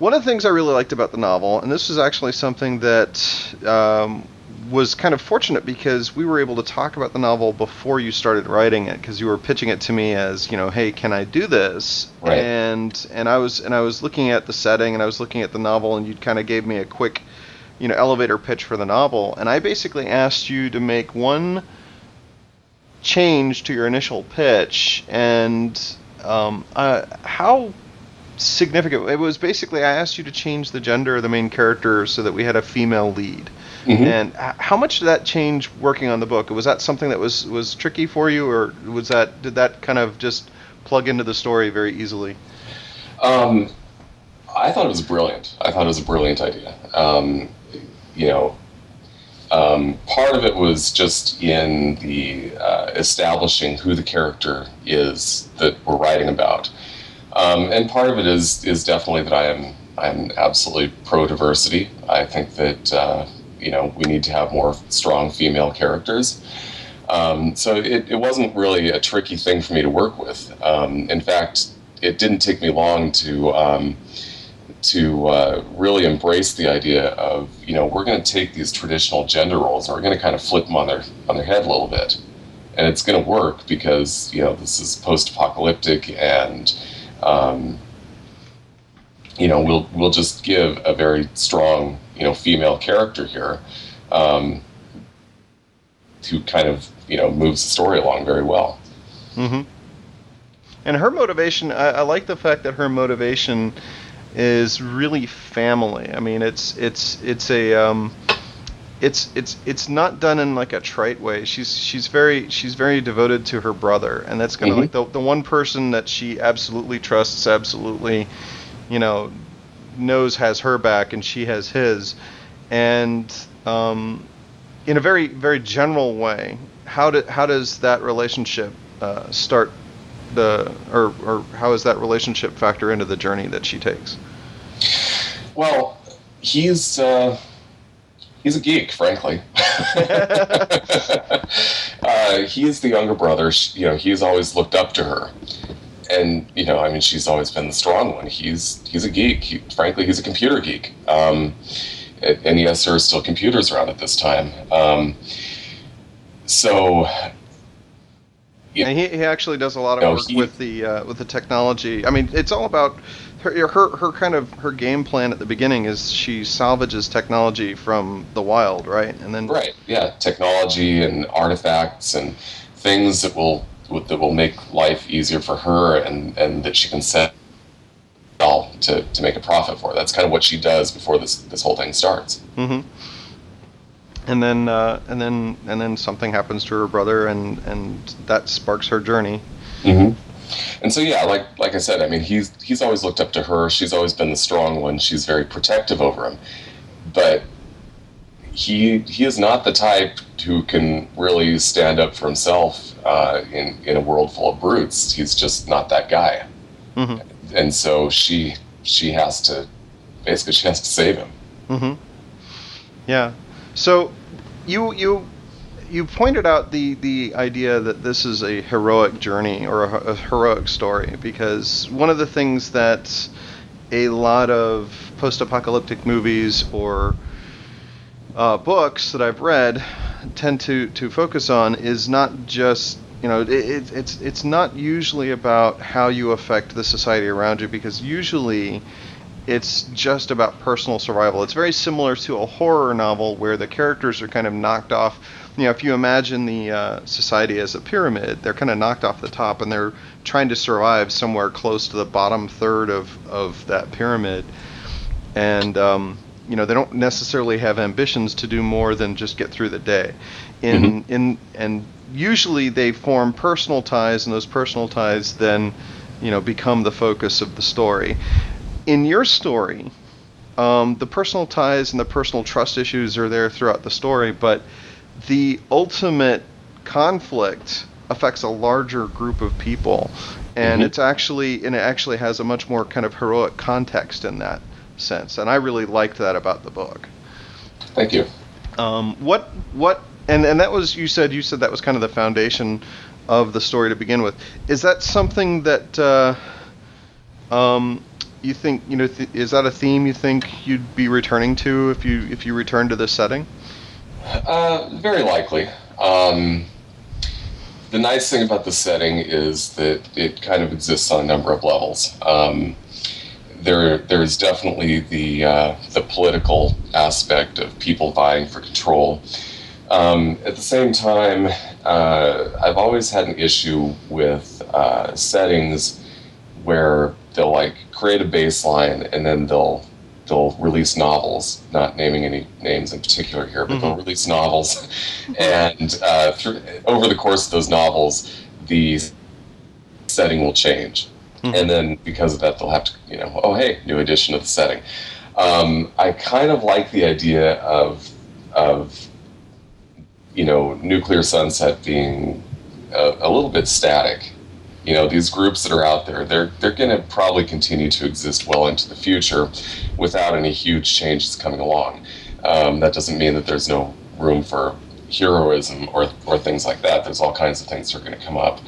One of the things I really liked about the novel, and this was actually something that um, was kind of fortunate because we were able to talk about the novel before you started writing it, because you were pitching it to me as, you know, hey, can I do this? Right. And and I was and I was looking at the setting and I was looking at the novel, and you kind of gave me a quick, you know, elevator pitch for the novel, and I basically asked you to make one change to your initial pitch, and um, uh, how. Significant. It was basically I asked you to change the gender of the main character so that we had a female lead. Mm-hmm. And how much did that change working on the book? Was that something that was was tricky for you, or was that did that kind of just plug into the story very easily? Um, I thought it was brilliant. I thought it was a brilliant idea. Um, you know, um, part of it was just in the uh, establishing who the character is that we're writing about. Um, and part of it is is definitely that I am I'm absolutely pro diversity. I think that uh, you know, we need to have more strong female characters. Um, so it, it wasn't really a tricky thing for me to work with. Um, in fact, it didn't take me long to um, to uh, really embrace the idea of, you know, we're going to take these traditional gender roles and we're going to kind of flip them on their on their head a little bit, and it's going to work because, you know, this is post apocalyptic and Um, you know, we'll we'll just give a very strong, you know, female character here, um, who kind of, you know, moves the story along very well. Mm-hmm. And her motivation, I, I like the fact that her motivation is really family. I mean, it's it's it's a um, it's it's it's not done in like a trite way. She's she's very she's very devoted to her brother, and that's kind of mm-hmm. like the the one person that she absolutely trusts, absolutely, you know, knows has her back, and she has his. And um, in a very very general way, how do how does that relationship uh, start the or or how does that relationship factor into the journey that she takes? Well, he's uh, he's a geek, frankly. uh, he is the younger brother. You know, he's always looked up to her, and you know, I mean, she's always been the strong one. He's he's a geek. He, frankly, he's a computer geek. Um, and yes, there are still computers around at this time. Um, so. Yeah. And he, he actually does a lot of no, work he, with the uh, with the technology. I mean, it's all about her, her her kind of her game plan at the beginning is she salvages technology from the wild, right? And then right, yeah, technology and artifacts and things that will that will make life easier for her and, and that she can sell to to make a profit for. That's kind of what she does before this this whole thing starts. Mm-hmm. And then, uh, and then, and then something happens to her brother, and, and that sparks her journey. Mm-hmm. And so, yeah, like like I said, I mean, he's he's always looked up to her. She's always been the strong one. She's very protective over him, but he he is not the type who can really stand up for himself uh, in in a world full of brutes. He's just not that guy. Mm-hmm. And so she she has to basically she has to save him. Mm-hmm. Yeah. So, you you you pointed out the, the idea that this is a heroic journey or a, a heroic story, because one of the things that a lot of post-apocalyptic movies or uh, books that I've read tend to, to focus on is not just, you know, it, it, it's it's not usually about how you affect the society around you, because usually it's just about personal survival. It's very similar to a horror novel where the characters are kind of knocked off. You know, if you imagine the uh, society as a pyramid, they're kind of knocked off the top and they're trying to survive somewhere close to the bottom third of, of that pyramid. And, um, you know, they don't necessarily have ambitions to do more than just get through the day. In mm-hmm. in and usually they form personal ties, and those personal ties then, you know, become the focus of the story. In your story, um, the personal ties and the personal trust issues are there throughout the story, but the ultimate conflict affects a larger group of people, and mm-hmm. it's actually and it actually has a much more kind of heroic context in that sense. And I really liked that about the book. Thank you. Um, what what and, and that was you said you said that was kind of the foundation of the story to begin with. Is that something that? Uh, um, You think you know? Th- is that a theme you think you'd be returning to if you if you return to this setting? Uh, very likely. Um, the nice thing about the setting is that it kind of exists on a number of levels. Um, there, there is definitely the uh, the political aspect of people vying for control. Um, at the same time, uh, I've always had an issue with uh, settings where they'll like create a baseline and then they'll they'll release novels, not naming any names in particular here, but mm-hmm. they'll release novels, and uh, through, over the course of those novels, the setting will change, mm-hmm. and then because of that, they'll have to, you know, oh hey, new edition of the setting. Um, I kind of like the idea of of you know Nuclear Sunset being a, a little bit static. You know, these groups that are out there, they're they're going to probably continue to exist well into the future without any huge changes coming along. Um, that doesn't mean that there's no room for heroism or or things like that. There's all kinds of things that are going to come up.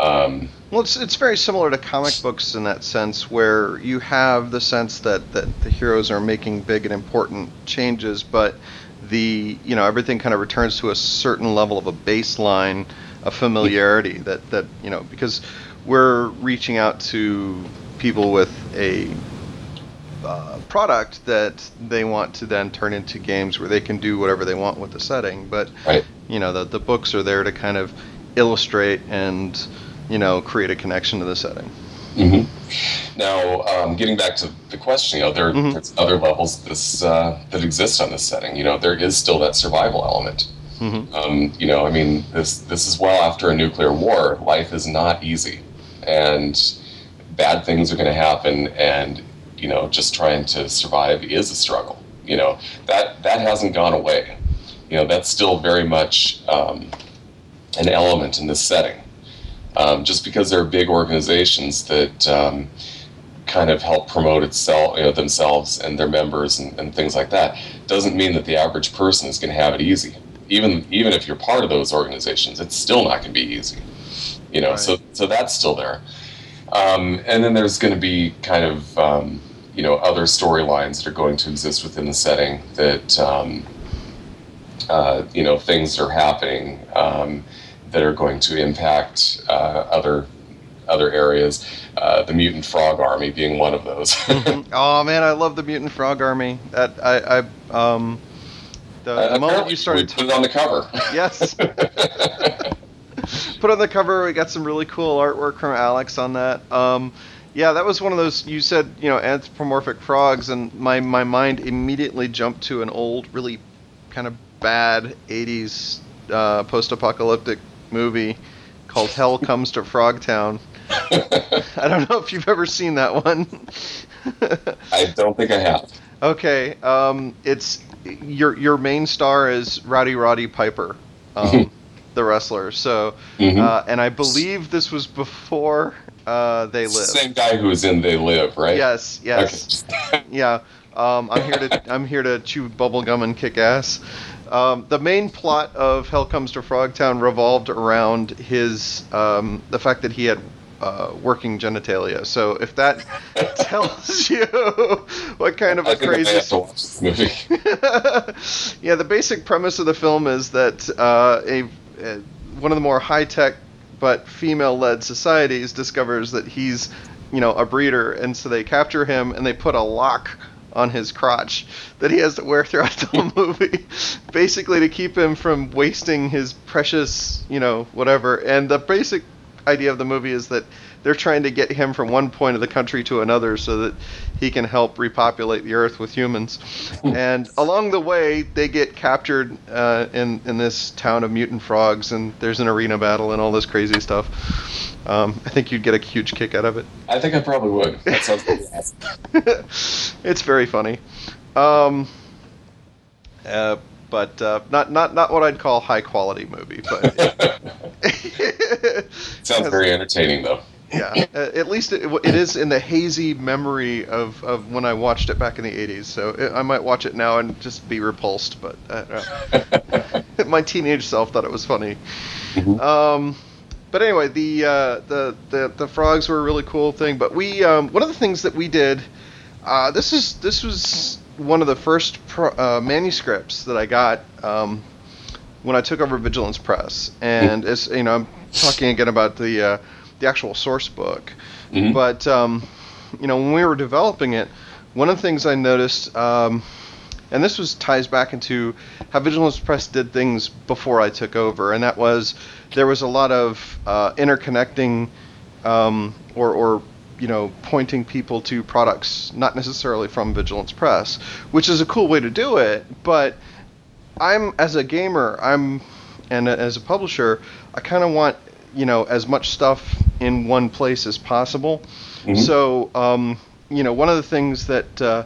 Um, well, it's it's very similar to comic books in that sense, where you have the sense that, that the heroes are making big and important changes, but the you know everything kind of returns to a certain level of a baseline, a familiarity that, that, you know, because we're reaching out to people with a uh, product that they want to then turn into games where they can do whatever they want with the setting. But, right. you know, the, the books are there to kind of illustrate and, you know, create a connection to the setting. Mm-hmm. Now, um, getting back to the question, you know, there, mm-hmm. there's other levels this, uh, that exist on this setting. You know, there is still that survival element. Mm-hmm. Um, you know, I mean, this this is well after a nuclear war. Life is not easy, and bad things are going to happen. And you know, just trying to survive is a struggle. You know, that that hasn't gone away. You know, that's still very much um, an element in this setting. um, just because they're big organizations that um, kind of help promote itself, you know, themselves and their members and, and things like that, doesn't mean that the average person is going to have it easy. Even even if you're part of those organizations, it's still not going to be easy. You know, right. so so that's still there. Um, and then there's going to be kind of um, you know other storylines that are going to exist within the setting that um, uh, you know things are happening um, that are going to impact uh, other other areas. Uh, the Mutant Frog Army being one of those. Oh man, I love the Mutant Frog Army. That I, I um, the, uh, the moment you started we put it on the cover. Yes. Put on the cover. We got some really cool artwork from Alex on that. Um, yeah, that was one of those. You said, you know, anthropomorphic frogs, and my, my mind immediately jumped to an old, really kind of bad eighties uh, post-apocalyptic movie called Hell Comes to Frogtown. I don't know if you've ever seen that one. I don't think I have. Okay, um, it's your your main star is Rowdy Roddy Piper. Um, the wrestler. So, mm-hmm. uh, and I believe this was before uh, They Live. Same guy who was in They Live, right? Yes, yes, okay. yeah. Um, I'm here to I'm here to chew bubblegum and kick ass. Um, the main plot of Hell Comes to Frogtown revolved around his um, the fact that he had uh, working genitalia. So if that tells you what kind of I a crazy I have to watch this movie. Yeah, the basic premise of the film is that uh, a one of the more high-tech but female-led societies discovers that he's, you know, a breeder, and so they capture him and they put a lock on his crotch that he has to wear throughout the whole movie, basically to keep him from wasting his precious, you know, whatever. And the basic idea of the movie is that they're trying to get him from one point of the country to another so that he can help repopulate the earth with humans. And along the way, they get captured uh, in, in this town of mutant frogs, and there's an arena battle and all this crazy stuff. Um, I think you'd get a huge kick out of it. I think I probably would. That sounds pretty awesome. It's very funny. Um, uh, but uh, not, not, not what I'd call high-quality movie, but... It sounds very entertaining, though. Yeah, at least it, it is in the hazy memory of, of when I watched it back in the eighties. So it, I might watch it now and just be repulsed, but uh, my teenage self thought it was funny. Mm-hmm. Um, but anyway, the, uh, the the the frogs were a really cool thing. But we um, one of the things that we did uh, this is this was one of the first pro, uh, manuscripts that I got um, when I took over Vigilance Press, and it's you know I'm talking again about the. Uh, the actual source book. Mm-hmm. But, um, you know, when we were developing it, one of the things I noticed, um, and this was ties back into how Vigilance Press did things before I took over, and that was there was a lot of uh, interconnecting um, or, or, you know, pointing people to products not necessarily from Vigilance Press, which is a cool way to do it, but I'm, as a gamer, I'm, and as a publisher, I kind of want, you know, as much stuff in one place as possible. Mm-hmm. So, um, you know, one of the things that uh,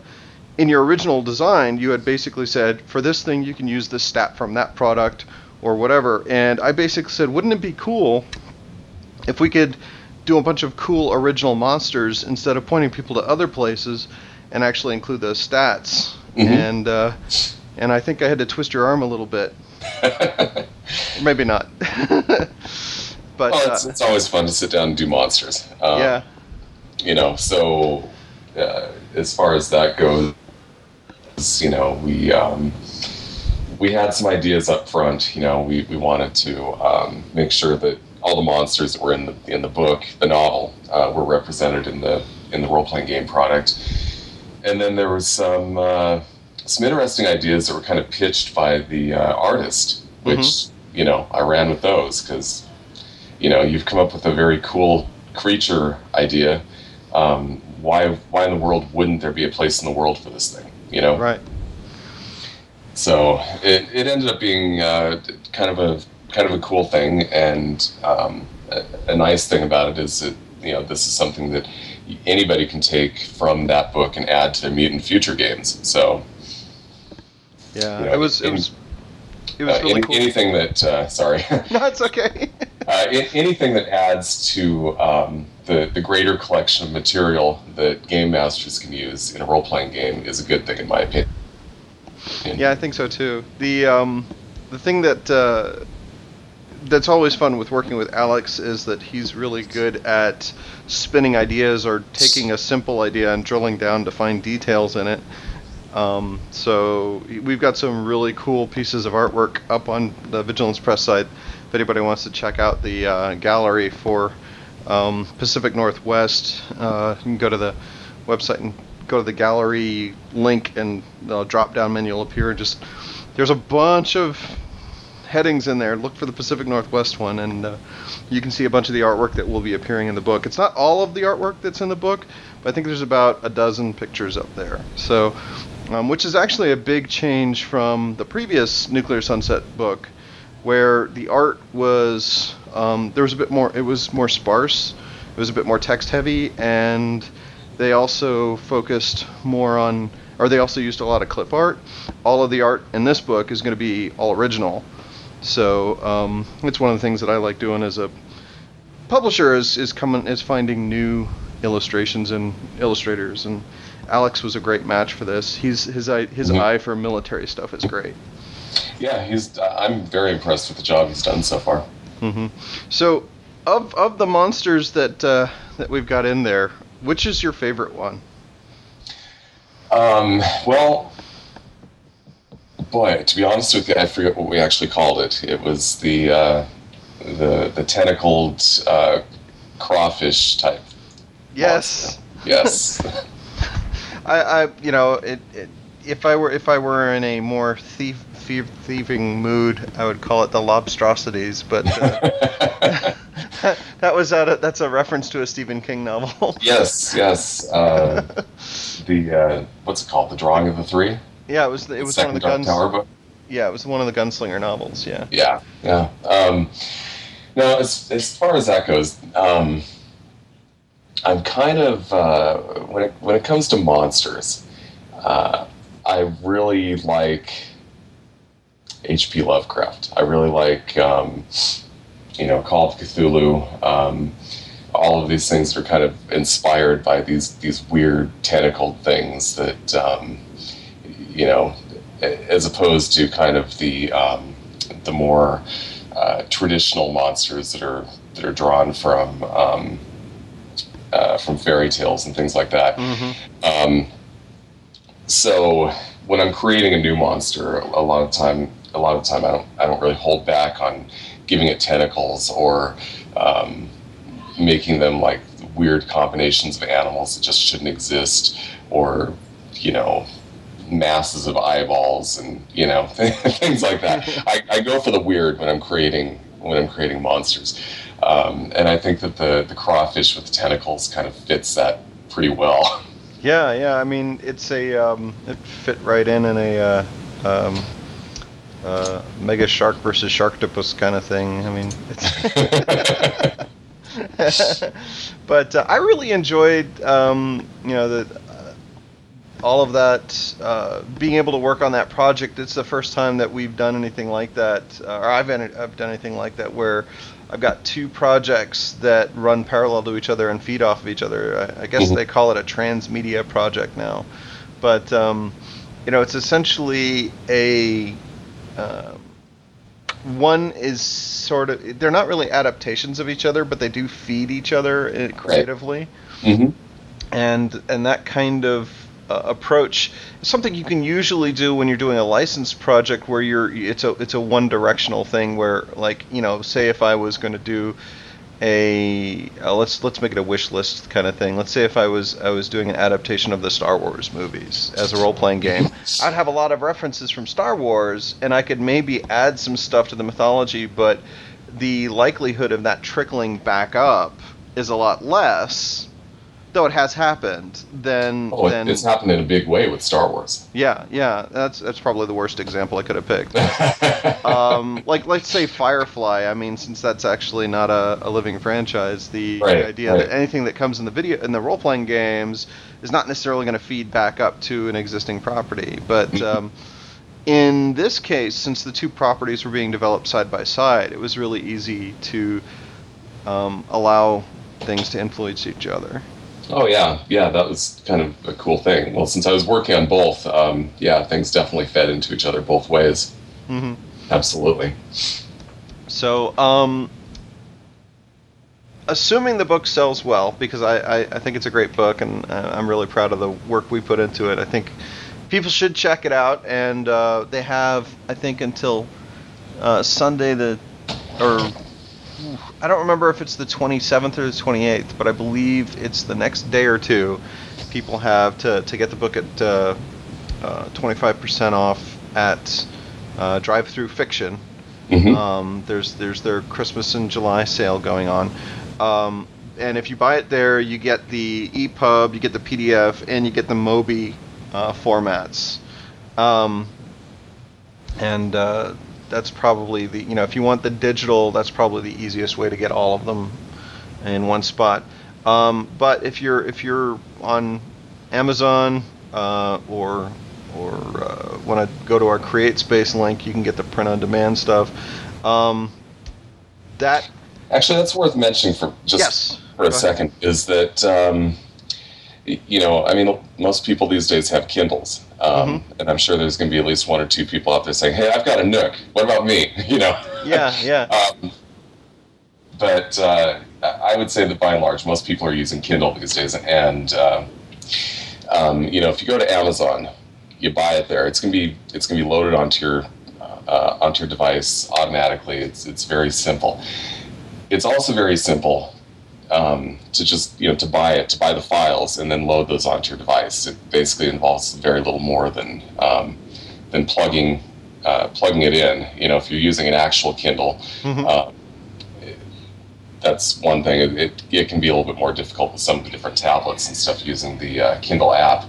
in your original design, you had basically said, for this thing, you can use this stat from that product or whatever. And I basically said, wouldn't it be cool if we could do a bunch of cool original monsters instead of pointing people to other places and actually include those stats? Mm-hmm. And uh, and I think I had to twist your arm a little bit. Maybe not. But, well, it's, uh, it's always fun to sit down and do monsters. Um, yeah. You know, so uh, as far as that goes, you know, we um, we had some ideas up front. You know, we, we wanted to um, make sure that all the monsters that were in the in the book, the novel, uh, were represented in the in the role playing game product. And then there was some uh, some interesting ideas that were kind of pitched by the uh, artist, which mm-hmm. you know I ran with those because. You know, you've come up with a very cool creature idea. Um, why, why in the world wouldn't there be a place in the world for this thing? You know, right? So it, it ended up being uh, kind of a kind of a cool thing, and um, a, a nice thing about it is that you know this is something that anybody can take from that book and add to their Mutant Future games. So yeah, you know, it was it was it was uh, really any, cool. Anything that uh, sorry, no, it's okay. uh, anything that adds to um, the, the greater collection of material that game masters can use in a role-playing game is a good thing, in my opinion. Yeah, I think so, too. The um, the thing that uh, that's always fun with working with Alex is that he's really good at spinning ideas or taking a simple idea and drilling down to find details in it. Um, so we've got some really cool pieces of artwork up on the Vigilance Press side. If anybody wants to check out the uh, gallery for um, Pacific Northwest, uh, you can go to the website and go to the gallery link, and the drop-down menu will appear. Just there's a bunch of headings in there. Look for the Pacific Northwest one, and uh, you can see a bunch of the artwork that will be appearing in the book. It's not all of the artwork that's in the book, but I think there's about a dozen pictures up there. So, um, which is actually a big change from the previous Nuclear Sunset book, where the art was um, there was a bit more. It was more sparse. It was a bit more text-heavy, and they also focused more on, or they also used a lot of clip art. All of the art in this book is going to be all original. So um, it's one of the things that I like doing as a publisher is is coming is finding new illustrations and illustrators. And Alex was a great match for this. He's his eye, his mm-hmm. eye for military stuff is great. Yeah, he's. Uh, I'm very impressed with the job he's done so far. Mm-hmm. So, of of the monsters that uh, that we've got in there, which is your favorite one? Um, well, boy, to be honest with you, I forget what we actually called it. It was the uh, the the tentacled uh, crawfish type. Yes. Monster. Yes. I, I you know it, it if I were if I were in a more thief. thieving mood, I would call it the Lobstrosities, but uh, that was out of, that's a reference to a Stephen King novel. yes, yes. Uh, the uh, what's it called? The Drawing of the Three. Yeah, it was. The, it the was one of the Dark guns. Tower book? Yeah, it was one of the gunslinger novels. Yeah. Yeah, yeah. Um, now, as as far as that goes, um, I'm kind of uh, when it, when it comes to monsters, uh, I really like H P Lovecraft. I really like, um, you know, Call of Cthulhu. Um, all of these things are kind of inspired by these these weird tentacled things that, um, you know, as opposed to kind of the um, the more uh, traditional monsters that are that are drawn from um, uh, from fairy tales and things like that. Mm-hmm. Um, so when I'm creating a new monster, a lot of time. A lot of the time, I don't. I don't really hold back on giving it tentacles or um, making them like weird combinations of animals that just shouldn't exist, or you know, masses of eyeballs and you know things like that. I, I go for the weird when I'm creating when I'm creating monsters, um, and I think that the the crawfish with the tentacles kind of fits that pretty well. Yeah, yeah. I mean, it's a um, it fit right in in a. Uh, um Uh, Mega Shark versus Sharktopus kind of thing. I mean, it's but uh, I really enjoyed, um, you know, the, uh, all of that. Uh, being able to work on that project, it's the first time that we've done anything like that, uh, or I've ended, I've done anything like that, where I've got two projects that run parallel to each other and feed off of each other. I, I guess mm-hmm. they call it a transmedia project now, but um, you know, it's essentially a Um, one is sort of, they're not really adaptations of each other, but they do feed each other creatively. Right. Mm-hmm. And and that kind of uh, approach is something you can usually do when you're doing a licensed project where you're, it's a, it's a one directional thing where like, you know, say if I was going to do a, uh, let's, let's make it a wish list kind of thing. Let's say if I was, I was doing an adaptation of the Star Wars movies as a role-playing game, I'd have a lot of references from Star Wars and I could maybe add some stuff to the mythology, but the likelihood of that trickling back up is a lot less, though it has happened. Then, oh, then it's happened in a big way with Star Wars. Yeah. Yeah. That's, that's probably the worst example I could have picked. um, like, let's say Firefly. I mean, since that's actually not a, a living franchise, the, right, the idea right. that anything that comes in the video in the role-playing games is not necessarily going to feed back up to an existing property. But um, In this case, since the two properties were being developed side by side, it was really easy to um, allow things to influence each other. Oh, yeah. Yeah, that was kind of a cool thing. Well, since I was working on both, um, yeah, things definitely fed into each other both ways. Mm-hmm. Absolutely. So, um, assuming the book sells well, because I, I, I think it's a great book, and I'm really proud of the work we put into it, I think people should check it out, and uh, they have, I think, until uh, Sunday the, or I don't remember if it's the twenty-seventh or the twenty-eighth, but I believe it's the next day or two. People have to, to get the book at uh, uh, twenty-five percent off at uh, Drive-Thru Fiction. Mm-hmm. Um, there's there's their Christmas and July sale going on. Um, and if you buy it there, you get the E P U B, you get the P D F, and you get the Mobi Uh, formats, um, and uh, that's probably the you know if you want the digital, that's probably the easiest way to get all of them in one spot. Um, but if you're if you're on Amazon uh, or or uh, want to go to our CreateSpace link, you can get the print on demand stuff. Um, that actually that's worth mentioning for just yes. for a go second ahead. Is that. Um, You know, I mean, most people these days have Kindles, um, mm-hmm. and I'm sure there's going to be at least one or two people out there saying, "Hey, I've got a Nook. What about me?" You know. Yeah, yeah. um, but uh, I would say that by and large, most people are using Kindle these days, and uh, um, you know, if you go to Amazon, you buy it there. It's going to be it's going to be loaded onto your uh, onto your device automatically. It's it's very simple. It's also very simple. Um, to just, you know, to buy it, to buy the files and then load those onto your device. It basically involves very little more than, um, than plugging, uh, plugging it in. You know, if you're using an actual Kindle, mm-hmm. uh, it, that's one thing. It, it, it can be a little bit more difficult with some of the different tablets and stuff using the uh, Kindle app.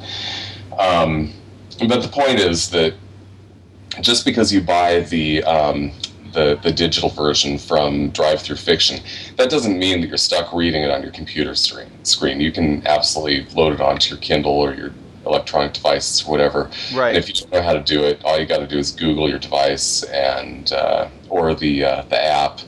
Um, but the point is that just because you buy the, um, The, the digital version from Drive-Thru Fiction, that doesn't mean that you're stuck reading it on your computer screen. Screen you can absolutely load it onto your Kindle or your electronic device or whatever. Right. And if you don't know how to do it, all you got to do is Google your device and uh, or the uh, the app,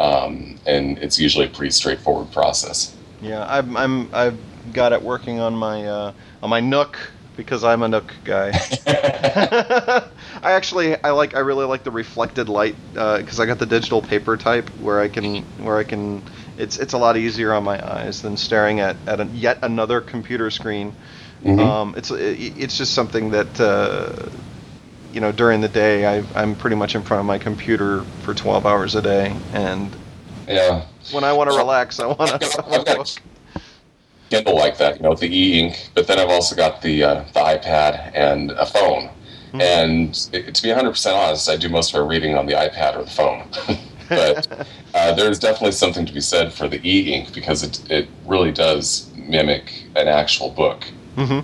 um, and it's usually a pretty straightforward process. Yeah, I'm I'm I've got it working on my uh, on my Nook. Because I'm a Nook guy. I actually, I like, I really like the reflected light because uh, I got the digital paper type where I can, where I can. It's it's a lot easier on my eyes than staring at at a, yet another computer screen. Mm-hmm. Um, it's it, it's just something that uh, you know during the day I I'm pretty much in front of my computer for twelve hours a day, and yeah, when I want to relax, I want to. Kindle like that, you know, the e-ink, but then I've also got the uh, the iPad and a phone. Mm-hmm. And it, to be one hundred percent honest, I do most of my reading on the iPad or the phone. But uh, there's definitely something to be said for the e-ink because it it really does mimic an actual book. Mm-hmm.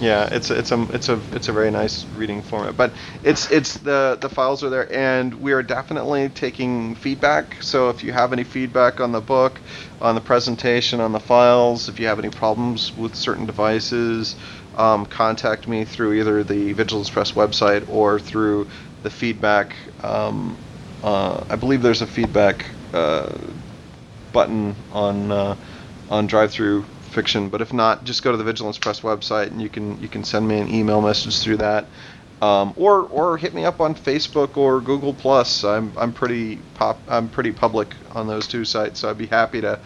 Yeah, it's it's a it's a it's a very nice reading format, but it's it's the the files are there, and we are definitely taking feedback. So if you have any feedback on the book, on the presentation, on the files, if you have any problems with certain devices, um, contact me through either the Vigilance Press website or through the feedback. Um, uh, I believe there's a feedback uh, button on uh, on Drive-Thru Fiction, but if not, just go to the Vigilance Press website and you can you can send me an email message through that, um, or or hit me up on Facebook or Google Plus. I'm I'm pretty pop I'm pretty public on those two sites, so I'd be happy to,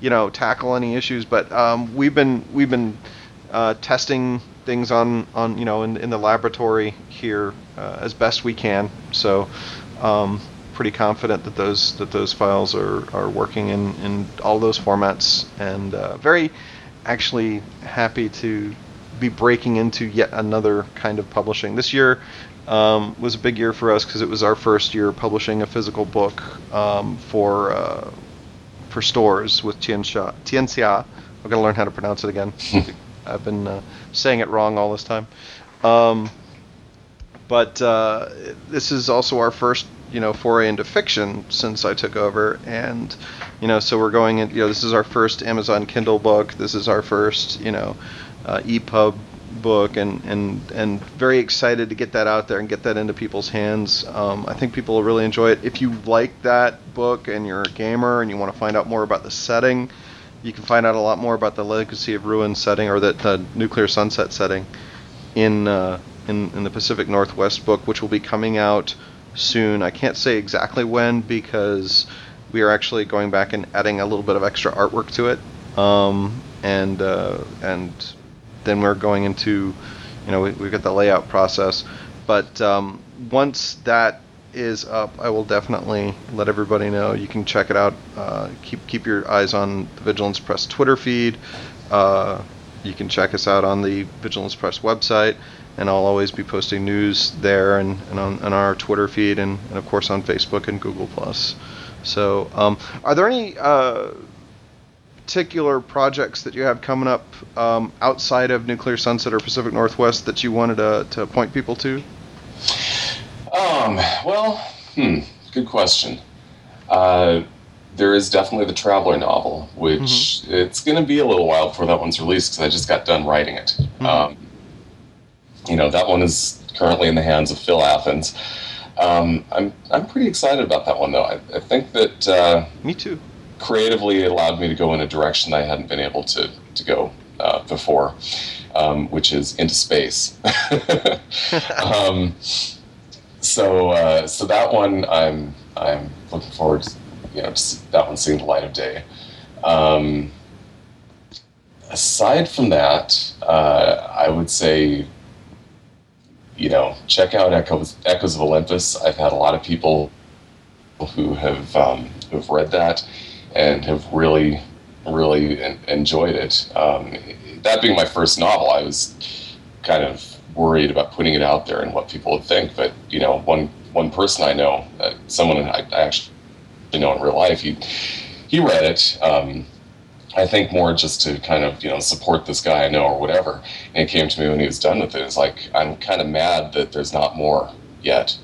you know, tackle any issues. But um, we've been we've been uh, testing things on on you know in in the laboratory here uh, as best we can. So um, pretty confident that those that those files are are working in in all those formats, and uh, very. Actually happy to be breaking into yet another kind of publishing. This year um, was a big year for us because it was our first year publishing a physical book um, for uh, for stores with Tianxia. Tianxia. I've got to learn how to pronounce it again. I've been uh, saying it wrong all this time. Um, but uh, this is also our first, you know, foray into fiction since I took over, and you know, so we're going in. You know, this is our first Amazon Kindle book. This is our first, you know, uh, E P U B book, and and and very excited to get that out there and get that into people's hands. Um, I think people will really enjoy it. If you like that book and you're a gamer and you want to find out more about the setting, you can find out a lot more about the Legacy of Ruin setting, or the, the Nuclear Sunset setting in, uh, in in the Pacific Northwest book, which will be coming out soon. I can't say exactly when, because we are actually going back and adding a little bit of extra artwork to it, um, and uh, and then we're going into, you know, we, we've got the layout process. But um, once that is up, I will definitely let everybody know. You can check it out. Uh, keep keep your eyes on the Vigilance Press Twitter feed. Uh, you can check us out on the Vigilance Press website, and I'll always be posting news there, and, and on, on our Twitter feed, and, and of course on Facebook and Google+. So um, are there any uh, particular projects that you have coming up um, outside of Nuclear Sunset or Pacific Northwest that you wanted to, to point people to? Um, well, hmm, good question. Uh, there is definitely the Traveler novel, which mm-hmm. it's going to be a little while before that one's released, because I just got done writing it. Mm-hmm. Um, you know, that one is currently in the hands of Phil Athans. Um, I'm I'm pretty excited about that one, though. I, I think that uh, me too. Creatively, it allowed me to go in a direction I hadn't been able to to go uh, before, um, which is into space. um, so uh, so that one I'm I'm looking forward to, you know, to that one seeing the light of day. Um, aside from that, uh, I would say, you know, check out Echoes, Echoes of Olympus. I've had a lot of people who have um, who've read that and have really, really en- enjoyed it. Um, that being my first novel, I was kind of worried about putting it out there and what people would think. But, you know, one one person I know, uh, someone I, I actually know in real life, he he read it. Um, I think more just to kind of, you know, support this guy I know or whatever. And it came to me when he was done with it. It's like, I'm kind of mad that there's not more yet.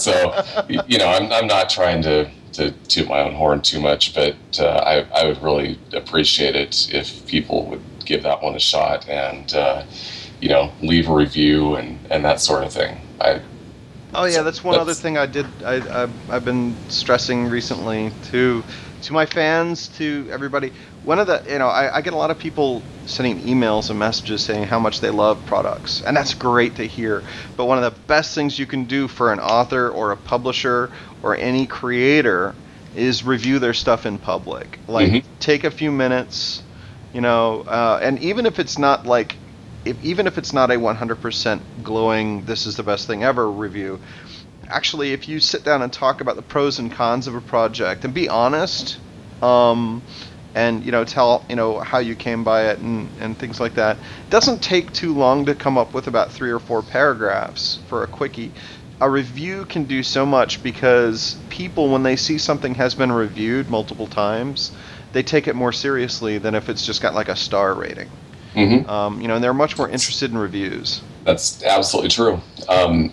So, you know, I'm I'm not trying to, to toot my own horn too much, but uh, I, I would really appreciate it if people would give that one a shot and, uh, you know, leave a review and, and that sort of thing. I, oh, yeah, that's one that's, other thing I did. I, I, I've been stressing recently, too. To my fans, to everybody, one of the, you know, I, I get a lot of people sending emails and messages saying how much they love products, and that's great to hear. But one of the best things you can do for an author or a publisher or any creator is review their stuff in public. Like, mm-hmm. take a few minutes, you know, uh, and even if it's not like, if even if it's not a one hundred percent glowing, this is the best thing ever review. Actually, if you sit down and talk about the pros and cons of a project and be honest, um, and, you know, tell, you know, how you came by it and, and things like that, it doesn't take too long to come up with about three or four paragraphs for a quickie. A review can do so much, because people, when they see something has been reviewed multiple times, they take it more seriously than if it's just got like a star rating. Mm-hmm. Um, you know, and they're much more interested in reviews. That's absolutely true. Um,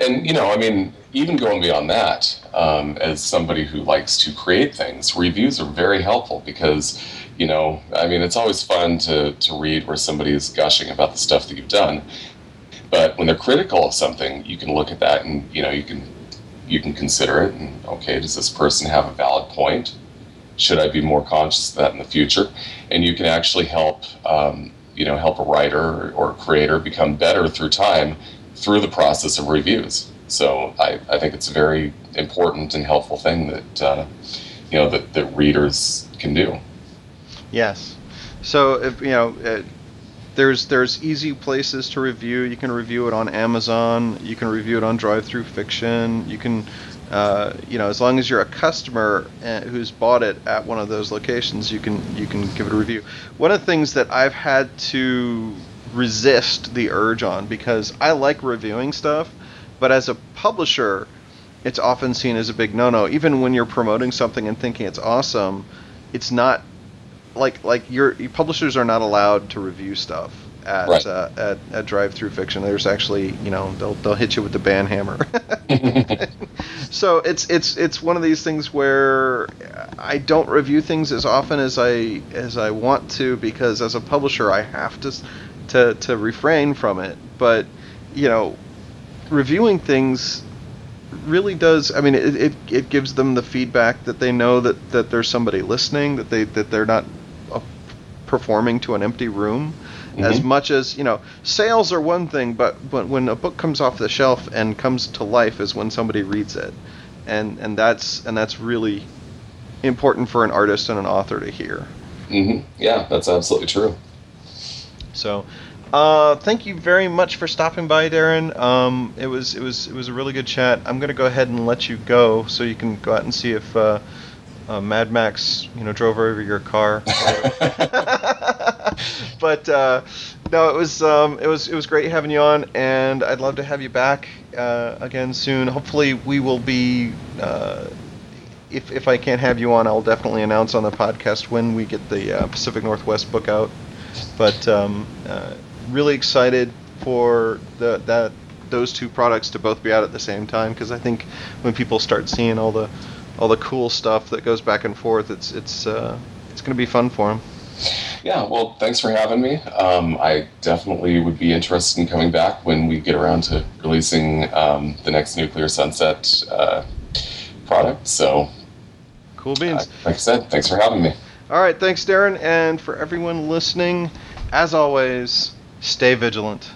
And, you know, I mean, even going beyond that, um, as somebody who likes to create things, reviews are very helpful because, you know, I mean, it's always fun to, to read where somebody is gushing about the stuff that you've done. But when they're critical of something, you can look at that and, you know, you can you can consider it. And, okay, does this person have a valid point? Should I be more conscious of that in the future? And you can actually help, um, you know, help a writer or a creator become better through time through the process of reviews. So I, I think it's a very important and helpful thing that, uh, you know, that, that readers can do. Yes. So, if, you know, it, there's there's easy places to review. You can review it on Amazon. You can review it on Drive-Thru Fiction. You can, uh, you know, as long as you're a customer who's bought it at one of those locations, you can you can give it a review. One of the things that I've had to resist the urge on, because I like reviewing stuff, but as a publisher it's often seen as a big no-no. Even when you're promoting something and thinking it's awesome, it's not like like your, your publishers are not allowed to review stuff at right. uh, at, at Drive-Thru Fiction. There's actually, you know, they'll they'll hit you with the ban hammer. So it's it's it's one of these things where I don't review things as often as I as I want to, because as a publisher I have to to to refrain from it. But you know, reviewing things really does. I mean, it it, it gives them the feedback that they know that, that there's somebody listening, that they that they're not uh, performing to an empty room. Mm-hmm. As much as, you know, sales are one thing, but, but when a book comes off the shelf and comes to life is when somebody reads it, and and that's and that's really important for an artist and an author to hear. Mm-hmm. Yeah, that's absolutely true. So, uh, thank you very much for stopping by, Darrin. Um, it was it was it was a really good chat. I'm gonna go ahead and let you go so you can go out and see if uh, uh, Mad Max, you know, drove over your car. But uh, no, it was um, it was it was great having you on, and I'd love to have you back uh, again soon. Hopefully, we will be. Uh, if if I can't have you on, I'll definitely announce on the podcast when we get the uh, Pacific Northwest book out. But um, uh, really excited for the that those two products to both be out at the same time, because I think when people start seeing all the all the cool stuff that goes back and forth, it's it's uh, it's going to be fun for them. Yeah, well, thanks for having me. Um, I definitely would be interested in coming back when we get around to releasing um, the next Nuclear Sunset uh, product. So, cool beans. Uh, like I said, thanks for having me. All right, thanks, Darrin. And for everyone listening, as always, stay vigilant.